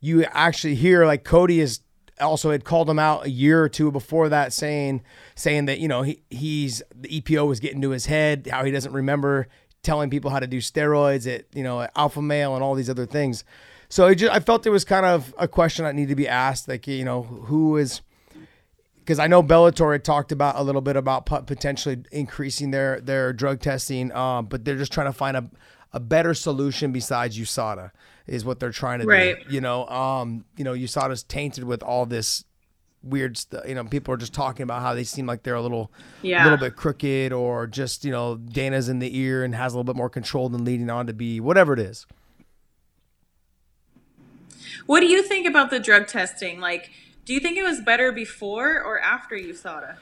you actually hear like Cody is also had called him out a year or two before that, saying saying that you know he he's the E P O was getting to his head, how he doesn't remember telling people how to do steroids at you know at Alpha Male and all these other things. So I, just, I felt it was kind of a question that needed to be asked, like, you know, who is – because I know Bellator had talked about a little bit about potentially increasing their their drug testing, um, but they're just trying to find a, a better solution besides U S A D A is what they're trying to right. do. You know, um, you know, U S A D A's tainted with all this weird stuff. You know, people are just talking about how they seem like they're a little yeah. little bit crooked, or just, you know, Dana's in the ear and has a little bit more control than leading on to be whatever it is. What do you think about the drug testing? Like, do you think it was better before or after U S A D A?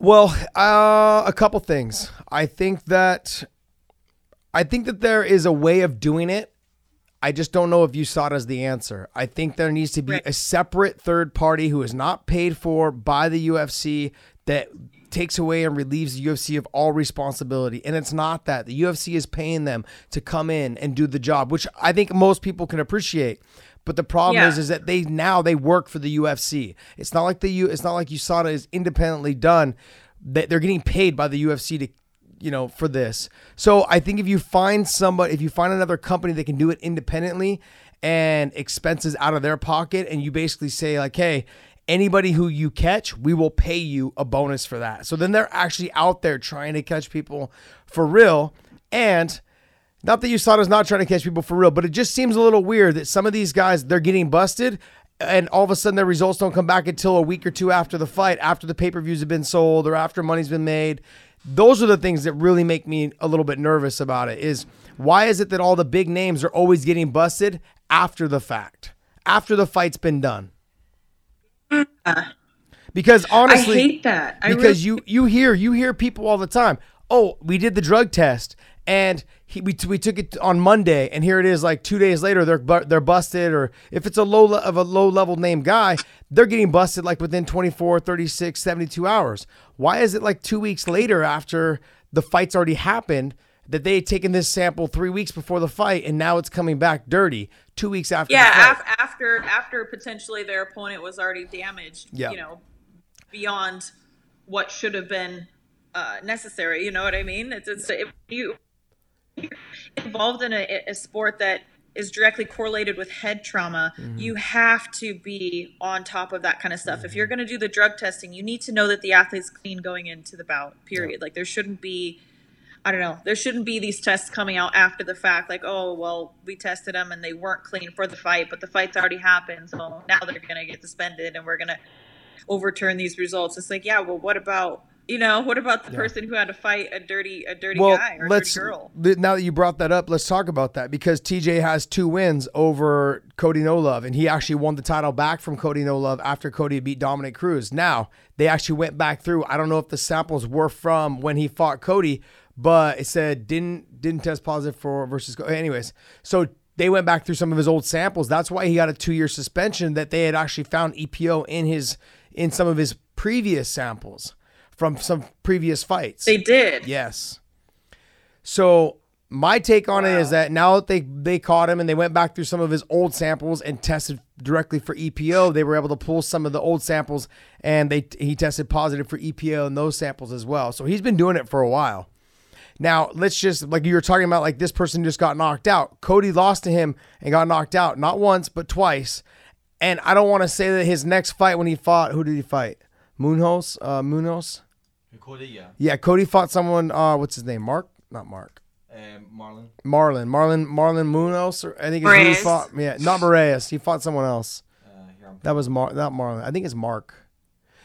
Well, uh, a couple things. I think that I think that there is a way of doing it. I just don't know if U S A D A is the answer. I think there needs to be right. a separate third party who is not paid for by the U F C that takes away and relieves the U F C of all responsibility. And it's not that. The U F C is paying them to come in and do the job, which I think most people can appreciate. But the problem yeah. is, is that they now they work for the U F C. It's not like the U. It's not like U S A D A is independently done. That they're getting paid by the U F C to, you know, for this. So I think if you find somebody, if you find another company that can do it independently and expenses out of their pocket, and you basically say like, hey, anybody who you catch, we will pay you a bonus for that. So then they're actually out there trying to catch people for real, and Not that U S A D A is not trying to catch people for real, but it just seems a little weird that some of these guys, they're getting busted, and all of a sudden their results don't come back until a week or two after the fight, after the pay-per-views have been sold or after money's been made. Those are the things that really make me a little bit nervous about it, is why is it that all the big names are always getting busted after the fact, after the fight's been done? Because honestly, I hate that. I because really- you you hear you hear people all the time, oh, we did the drug test and he, we we took it on Monday, and here it is like two days later they're they're busted. Or if it's a low le- of a low level name guy, they're getting busted like within twenty-four, thirty-six, seventy-two hours. Why is it like two weeks later after the fight's already happened that they had taken this sample three weeks before the fight and now it's coming back dirty two weeks after? Yeah, the fight. Af- after after potentially their opponent was already damaged. Yeah. You know, beyond what should have been uh, necessary. You know what I mean? It's, it's if you. Involved in a, a sport that is directly correlated with head trauma, mm-hmm. you have to be on top of that kind of stuff. Mm-hmm. If you're going to do the drug testing, you need to know that the athlete's clean going into the bout, period. Yeah. Like there shouldn't be, I don't know, there shouldn't be these tests coming out after the fact, like, oh, well, we tested them and they weren't clean for the fight, but the fight's already happened, so now they're going to get suspended and we're going to overturn these results. It's like, yeah, well, what about You know, what about the yeah. person who had to fight a dirty a dirty well, guy or let's, a dirty girl? Now that you brought that up, let's talk about that, because T J has two wins over Cody No Love, and he actually won the title back from Cody No Love after Cody beat Dominic Cruz. Now, they actually went back through. I don't know if the samples were from when he fought Cody, but it said didn't didn't test positive for versus Cody. Anyways, so they went back through some of his old samples. That's why he got a two-year suspension, that they had actually found E P O in his in some of his previous samples. From some previous fights. They did. Yes. So my take on wow. it is that now that they, they caught him and they went back through some of his old samples and tested directly for E P O, they were able to pull some of the old samples, and they he tested positive for E P O in those samples as well. So he's been doing it for a while. Now, let's just, like you were talking about, like this person just got knocked out. Cody lost to him and got knocked out, not once, but twice. And I don't want to say that his next fight when he fought, who did he fight? Munhoz? Uh, Munhoz? Cody, yeah. Yeah, Cody fought someone, uh, what's his name, Mark? Not Mark. Um, Marlon. Marlon. Marlon Marlon Munhoz, or I think it's who he fought. Yeah, not Moraes. He fought someone else. Uh, here that was Mar- not Marlon. I think it's Mark.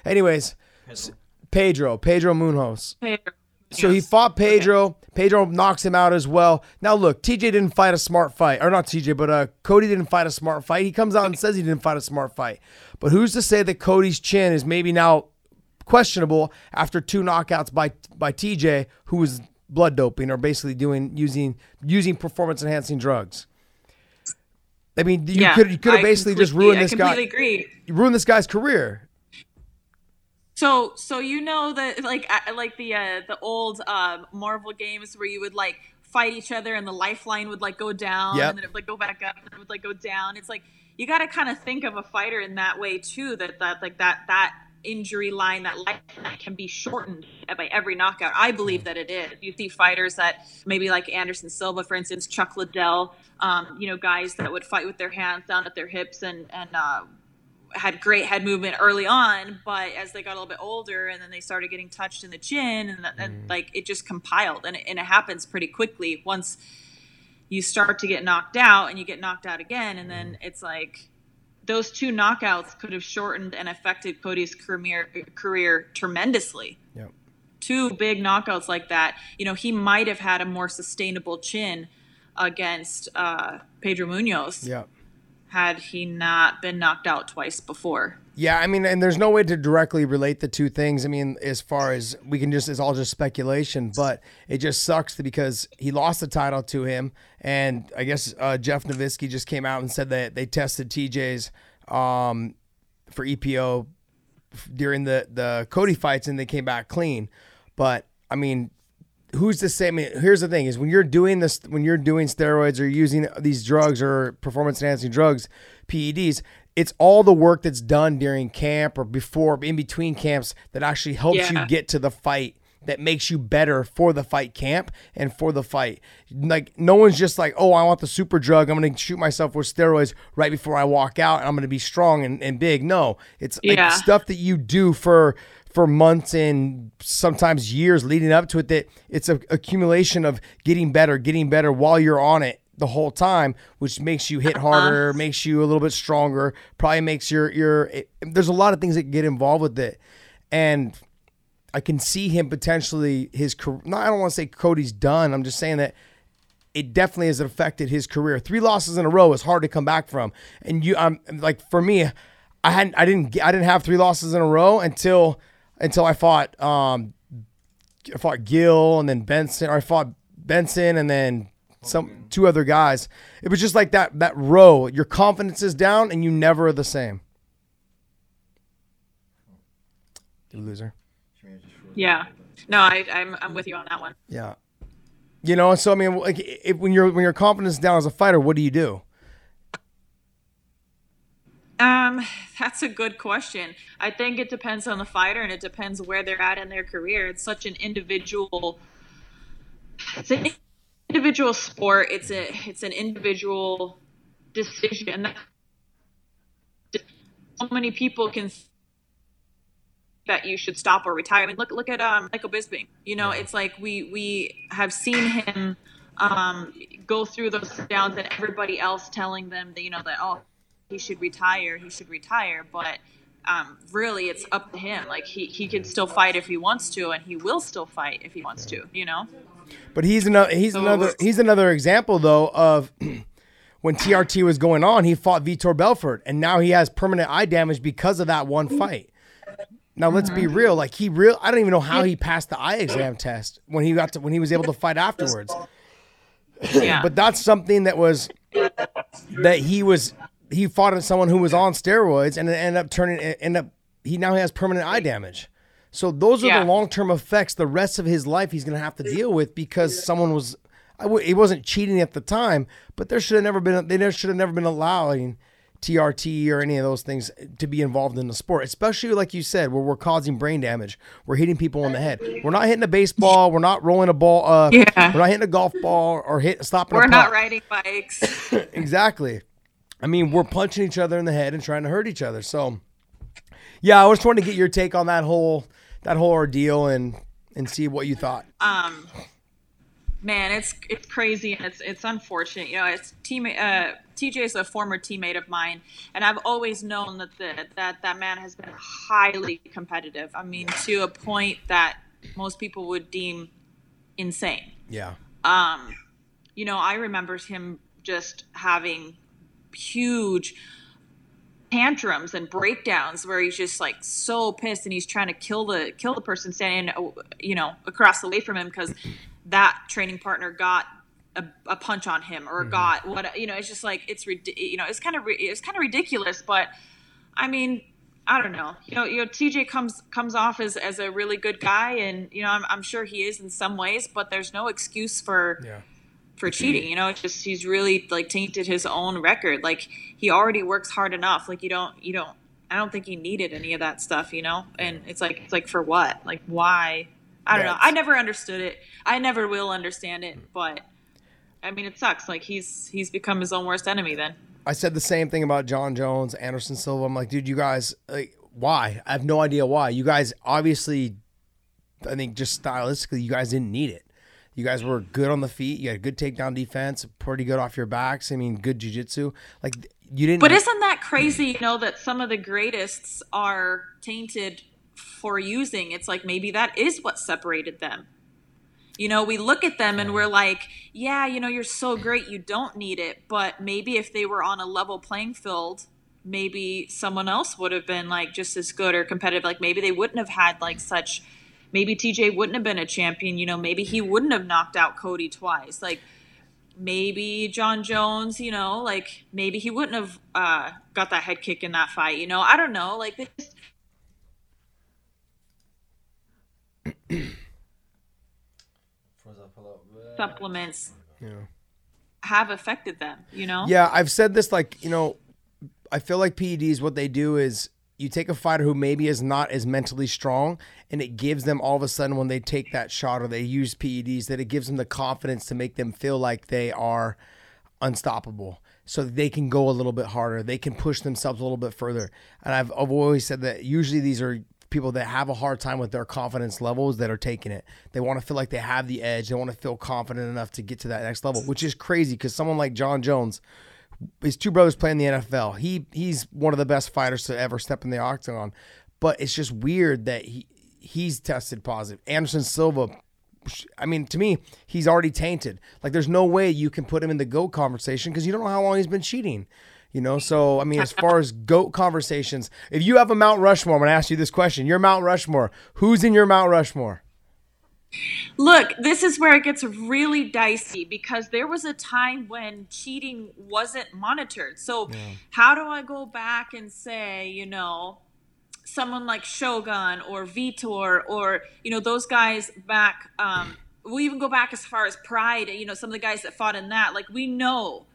Anyways, Pedro. Pedro. Pedro Munhoz. Pedro. So yes. He fought Pedro. Okay. Pedro knocks him out as well. Now, look, T J didn't fight a smart fight. Or not T J, but uh, Cody didn't fight a smart fight. He comes out and says he didn't fight a smart fight. But who's to say that Cody's chin is maybe now questionable after two knockouts by by T J, who was blood doping or basically doing using using performance enhancing drugs. I mean, you yeah, could you could have basically just ruined this guy. I completely agree. You ruined this guy's career. So so you know that like like the uh, the old uh, Marvel games where you would like fight each other and the lifeline would like go down yep. and then it would like go back up and it would like go down. It's like you got to kind of think of a fighter in that way too. That that like that that. Injury line, that life can be shortened by every knockout. I believe that it is. You see fighters that maybe like Anderson Silva, for instance, Chuck Liddell, um, you know, guys that would fight with their hands down at their hips and, and uh, had great head movement early on, but as they got a little bit older and then they started getting touched in the chin and, that, and like it just compiled and it, and it happens pretty quickly once you start to get knocked out and you get knocked out again and then it's like those two knockouts could have shortened and affected Cody's career career tremendously. Yep. Two big knockouts like that. You know, he might have had a more sustainable chin against uh, Pedro Munhoz yep. had he not been knocked out twice before. Yeah, I mean, and there's no way to directly relate the two things. I mean, as far as we can just, it's all just speculation, but it just sucks because he lost the title to him. And I guess uh, Jeff Novitzky just came out and said that they tested T J's um, for E P O during the, the Cody fights and they came back clean. But I mean, who's to say? I mean, here's the thing is when you're doing this, when you're doing steroids or using these drugs or performance enhancing drugs, P E Ds, it's all the work that's done during camp or before, in between camps that actually helps yeah. you get to the fight, that makes you better for the fight camp and for the fight. Like no one's just like, oh, I want the super drug. I'm going to shoot myself with steroids right before I walk out. And I'm going to be strong and, and big. No, it's yeah. like stuff that you do for, for months and sometimes years leading up to it, that it's an accumulation of getting better, getting better while you're on it the whole time, which makes you hit harder, uh-huh. makes you a little bit stronger, probably makes your, your, it, there's a lot of things that get involved with it. And I can see him potentially his career. No, I don't want to say Cody's done. I'm just saying that it definitely has affected his career. Three losses in a row is hard to come back from. And you, I'm like, for me, I hadn't, I didn't, I didn't have three losses in a row until, until I fought, um, I fought Gil and then Benson, or I fought Benson and then some two other guys. It was just like that, that row. Your confidence is down and you never are the same. You loser. Yeah, no, I, I'm I'm with you on that one. Yeah, you know, so I mean, like, if, when you're when your confidence is down as a fighter, what do you do? Um, that's a good question. I think it depends on the fighter, and it depends where they're at in their career. It's such an individual. It's an individual sport. It's a it's an individual decision. So many people can. That you should stop or retire. I mean, look, look at um, Michael Bisping. You know, it's like we we have seen him um, go through those downs, and everybody else telling them that, you know, that oh, he should retire, he should retire. But um, really, it's up to him. Like he he can still fight if he wants to, and he will still fight if he wants to. You know. But he's another he's so another he's another example though of. When T R T was going on, he fought Vitor Belfort, and now he has permanent eye damage because of that one fight. Now let's be real. Like he real, I don't even know how he passed the eye exam test when he got to, when he was able to fight afterwards. Yeah. But that's something that was that he was he fought at someone who was on steroids and it ended up turning end up he now has permanent eye damage. So those are yeah. the long term effects the rest of his life he's gonna have to deal with because someone was I w- it wasn't cheating at the time, but there should have never been they should have never been allowing. T R T or any of those things to be involved in the sport, especially like you said, where we're causing brain damage, we're hitting people on the head. We're not hitting a baseball. We're not rolling a ball up. Yeah. We're not hitting a golf ball or hit stopping. We're not riding bikes. Exactly. I mean, we're punching each other in the head and trying to hurt each other. So, yeah, I just wanted to get your take on that whole that whole ordeal and and see what you thought. Um, man, it's it's crazy and it's it's unfortunate. You know, it's teammate. Uh, T J is a former teammate of mine, and I've always known that the, that that man has been highly competitive. I mean, to a point that most people would deem insane. Yeah. Um, you know, I remember him just having huge tantrums and breakdowns where he's just like so pissed, and he's trying to kill the kill the person standing, you know, across the way from him because that training partner got. A, a punch on him or mm-hmm. got what, you know, it's just like, it's, you know, it's kind of, it's kind of ridiculous, but I mean, I don't know, you know, you know, T J comes, comes off as, as a really good guy. And, you know, I'm, I'm sure he is in some ways, but there's no excuse for, yeah. for cheating. You know, it's just, he's really like tainted his own record. Like he already works hard enough. Like you don't, you don't, I don't think he needed any of that stuff, you know? And it's like, it's like for what, like why? I don't yeah, know. I never understood it. I never will understand it, but I mean, it sucks. Like he's he's become his own worst enemy. Then I said the same thing about John Jones, Anderson Silva. I'm like, dude, you guys, like, why? I have no idea why. You guys obviously, I think, just stylistically, you guys didn't need it. You guys were good on the feet. You had good takedown defense, pretty good off your backs. I mean, good jiu-jitsu. Like you didn't. But isn't that crazy? You know that some of the greatest are tainted for using. It's like maybe that is what separated them. You know, we look at them and we're like, yeah, you know, you're so great, you don't need it. But maybe if they were on a level playing field, maybe someone else would have been like just as good or competitive. Like maybe they wouldn't have had like such, maybe T J wouldn't have been a champion. You know, maybe he wouldn't have knocked out Cody twice. Like maybe John Jones, you know, like maybe he wouldn't have uh, got that head kick in that fight. You know, I don't know. Like they just. Supplements yeah. have affected them, you know? Yeah, I've said this, like, you know, I feel like P E Ds, what they do is you take a fighter who maybe is not as mentally strong, and it gives them all of a sudden when they take that shot or they use P E Ds, that it gives them the confidence to make them feel like they are unstoppable so that they can go a little bit harder. They can push themselves a little bit further. And I've, I've always said that usually these are people that have a hard time with their confidence levels that are taking it. They want to feel like they have the edge. They want to feel confident enough to get to that next level, which is crazy because someone like John Jones, his two brothers play in the N F L. He he's one of the best fighters to ever step in the octagon. But it's just weird that he he's tested positive. Anderson Silva, I mean, to me, he's already tainted. Like, there's no way you can put him in the GOAT conversation because you don't know how long he's been cheating. You know, so, I mean, as far as GOAT conversations, if you have a Mount Rushmore, I'm going to ask you this question. Your Mount Rushmore, who's in your Mount Rushmore? Look, this is where it gets really dicey because there was a time when cheating wasn't monitored. So yeah. How do I go back and say, you know, someone like Shogun or Vitor or, you know, those guys back, um, we'll even go back as far as Pride, you know, some of the guys that fought in that. Like, we know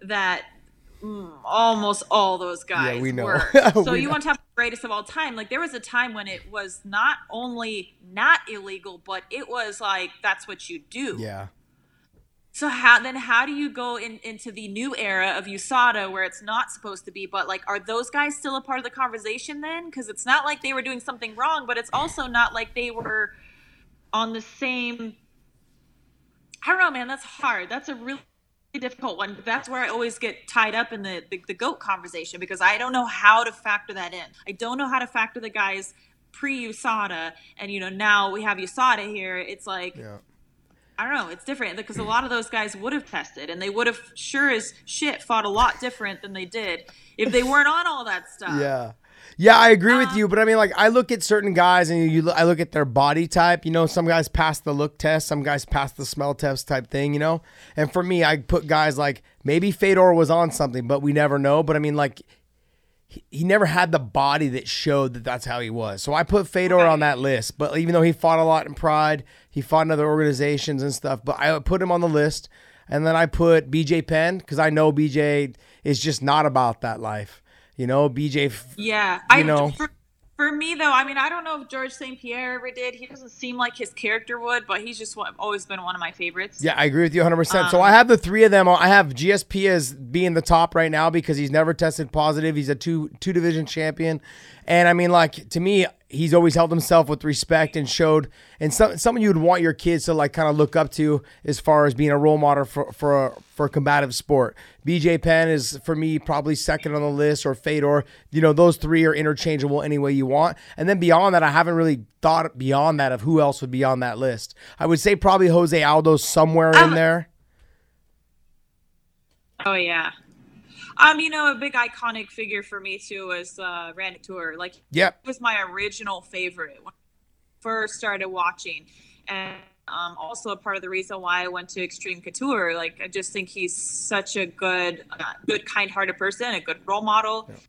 that Mm, almost all those guys yeah, we know. were. So we you know. want to have the greatest of all time. Like, there was a time when it was not only not illegal, but it was like, that's what you do. Yeah. So how then how do you go in, into the new era of U S A D A where it's not supposed to be, but like, are those guys still a part of the conversation then? Because it's not like they were doing something wrong, but it's also not like they were on the same. I don't know, man, that's hard. That's a really difficult one, but that's where I always get tied up in the, the the GOAT conversation because I don't know how to factor that in. I don't know how to factor the guys pre-U S A D A, and you know now we have U S A D A here. It's like yeah. I don't know. It's different because a lot of those guys would have tested, and they would have sure as shit fought a lot different than they did if they weren't on all that stuff. Yeah. Yeah, I agree with you, but I mean, like, I look at certain guys and you, I look at their body type. You know, some guys pass the look test, some guys pass the smell test type thing, you know? And for me, I put guys like, maybe Fedor was on something, but we never know. But I mean, like, he, he never had the body that showed that that's how he was. So I put Fedor on that list, but even though he fought a lot in Pride, he fought in other organizations and stuff, but I put him on the list. And then I put B J Penn because I know B J is just not about that life. You know, B J. Yeah, I know. For, for me though, I mean, I don't know if Georges Saint Pierre ever did. He doesn't seem like his character would, but he's just one, always been one of my favorites. Yeah, I agree with you one hundred percent. Um, so I have the three of them. I have G S P as being the top right now because he's never tested positive. He's a two two division champion, and I mean, like, to me, he's always held himself with respect and showed, and some, someone you would want your kids to like kind of look up to as far as being a role model for for a, for a combative sport. B J Penn is for me probably second on the list, or Fedor. You know, those three are interchangeable any way you want. And then beyond that, I haven't really thought beyond that of who else would be on that list. I would say probably Jose Aldo somewhere um, in there. Oh yeah. Um, you know, a big iconic figure for me too was uh, Randy Couture. Like, yep. He was my original favorite when I first started watching, and um, also a part of the reason why I went to Extreme Couture. Like, I just think he's such a good, uh, good, kind-hearted person, a good role model. Yep.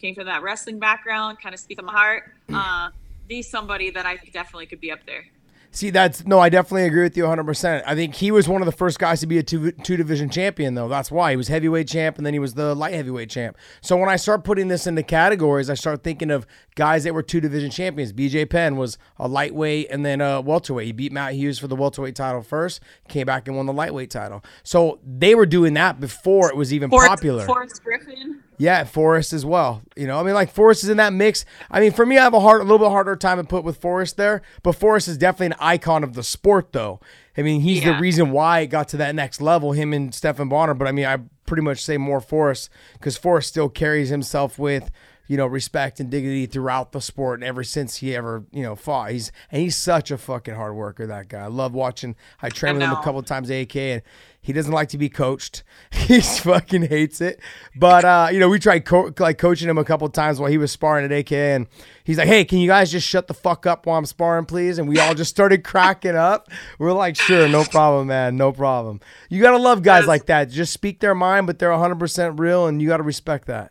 Came from that wrestling background, kind of speaks to my heart. Uh, he's somebody that I definitely could be up there. See, that's, no, I definitely agree with you one hundred percent. I think he was one of the first guys to be a two, two division champion, though. That's why. He was heavyweight champ, and then he was the light heavyweight champ. So when I start putting this into categories, I start thinking of guys that were two division champions. B J Penn was a lightweight and then a welterweight. He beat Matt Hume for the welterweight title first, came back and won the lightweight title. So they were doing that before it was even Forrest, popular. Forrest Griffin. Yeah, Forrest as well. You know, I mean, like, Forrest is in that mix. I mean, for me, I have a hard, a little bit harder time to put with Forrest there, but Forrest is definitely an icon of the sport, though. I mean, he's yeah. the reason why it got to that next level, him and Stephan Bonnar, but I mean, I pretty much say more Forrest because Forrest still carries himself with, you know, respect and dignity throughout the sport and ever since he ever, you know, fought. He's, and he's such a fucking hard worker, that guy. I love watching. I trained with him a couple of times at A K, and he doesn't like to be coached. He fucking hates it. But, uh, you know, we tried co- like coaching him a couple of times while he was sparring at A K. And he's like, hey, can you guys just shut the fuck up while I'm sparring, please? And we all just started cracking up. We're like, sure, no problem, man. No problem. You got to love guys like that. Just speak their mind, but they're one hundred percent real. And you got to respect that.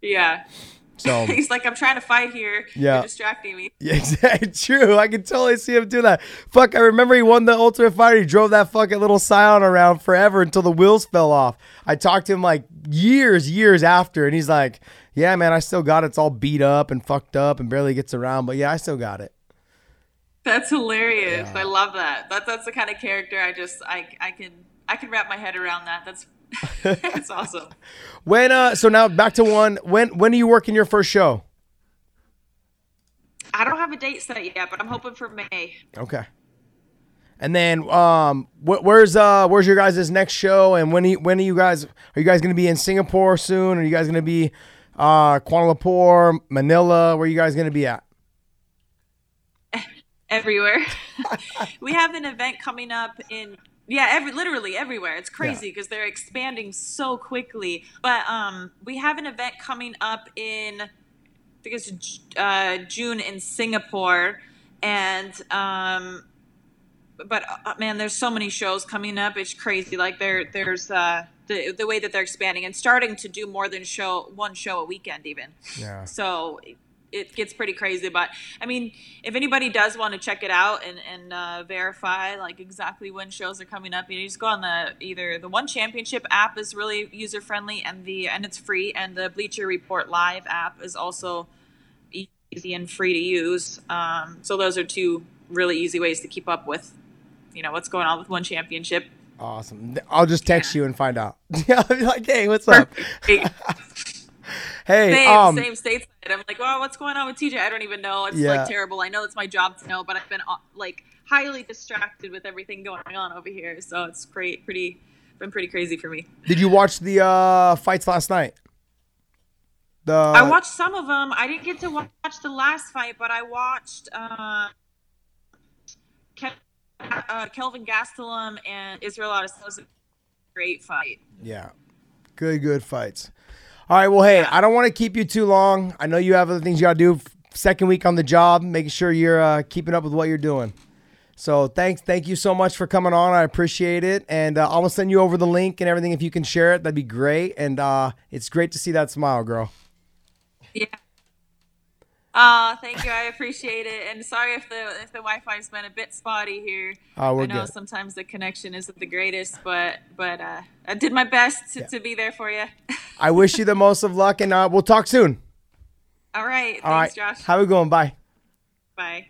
Yeah. So he's like, I'm trying to fight here. Yeah. You're distracting me. Yeah, exactly. True. I can totally see him do that. Fuck, I remember he won the Ultimate Fighter. He drove that fucking little Scion around forever until the wheels fell off. I talked to him like years, years after, and he's like, yeah, man, I still got it. It's all beat up and fucked up and barely gets around, but yeah, I still got it. That's hilarious. Yeah. I love that. That that's the kind of character I just I I can I can wrap my head around that. That's That's awesome. When uh, so now back to one. When when are you working your first show? have a date set yet, but I'm hoping for May. Okay. And then um, wh- where's uh, where's your guys' next show? And when are you, when are you guys? Are you guys going to be in Singapore soon? Are you guys going to be uh, Kuala Lumpur, Manila? Where are you guys going to be at? Everywhere. We have an event coming up in yeah, every literally everywhere. It's crazy because yeah. they're expanding so quickly. But um, we have an event coming up in I think it's uh, June in Singapore, and um. But uh, man, there's so many shows coming up. It's crazy. Like there, there's uh, the the way that they're expanding and starting to do more than show one show a weekend even. Yeah. So it, it gets pretty crazy. But I mean, if anybody does want to check it out and and uh, verify like exactly when shows are coming up, you just go on the either the One Championship app is really user friendly and the and it's free, and the Bleacher Report Live app is also easy and free to use. Um, so those are two really easy ways to keep up with. You know, what's going on with One Championship. Awesome. I'll just text yeah. you and find out. I'll be like, hey, what's up? hey, same, um, same stateside. I'm like, well, what's going on with T J? I don't even know. It's yeah. like terrible. I know it's my job to know, but I've been like highly distracted with everything going on over here. So it's great. Pretty, been pretty crazy for me. Did you watch the uh, fights last night? The I watched some of them. I didn't get to watch the last fight, but I watched uh, Kevin. Uh, Kelvin Gastelum and Israel Adesanya was a great fight. Yeah, good, good fights. All right, well, hey, yeah. I don't want to keep you too long. I know you have other things you got to do. Second week on the job, making sure you're uh, keeping up with what you're doing. So thanks, thank you so much for coming on. I appreciate it, and uh, I'll send you over the link and everything. If you can share it, that'd be great. And uh, it's great to see that smile, girl. Yeah. Uh, thank you. I appreciate it. And sorry if the if the Wi-Fi has been a bit spotty here. Oh, we're I know good. Sometimes the connection isn't the greatest, but but uh, I did my best to, yeah. to be there for you. I wish you the most of luck, and uh, we'll talk soon. All right. All Thanks, right. Josh. How are we going? Bye. Bye.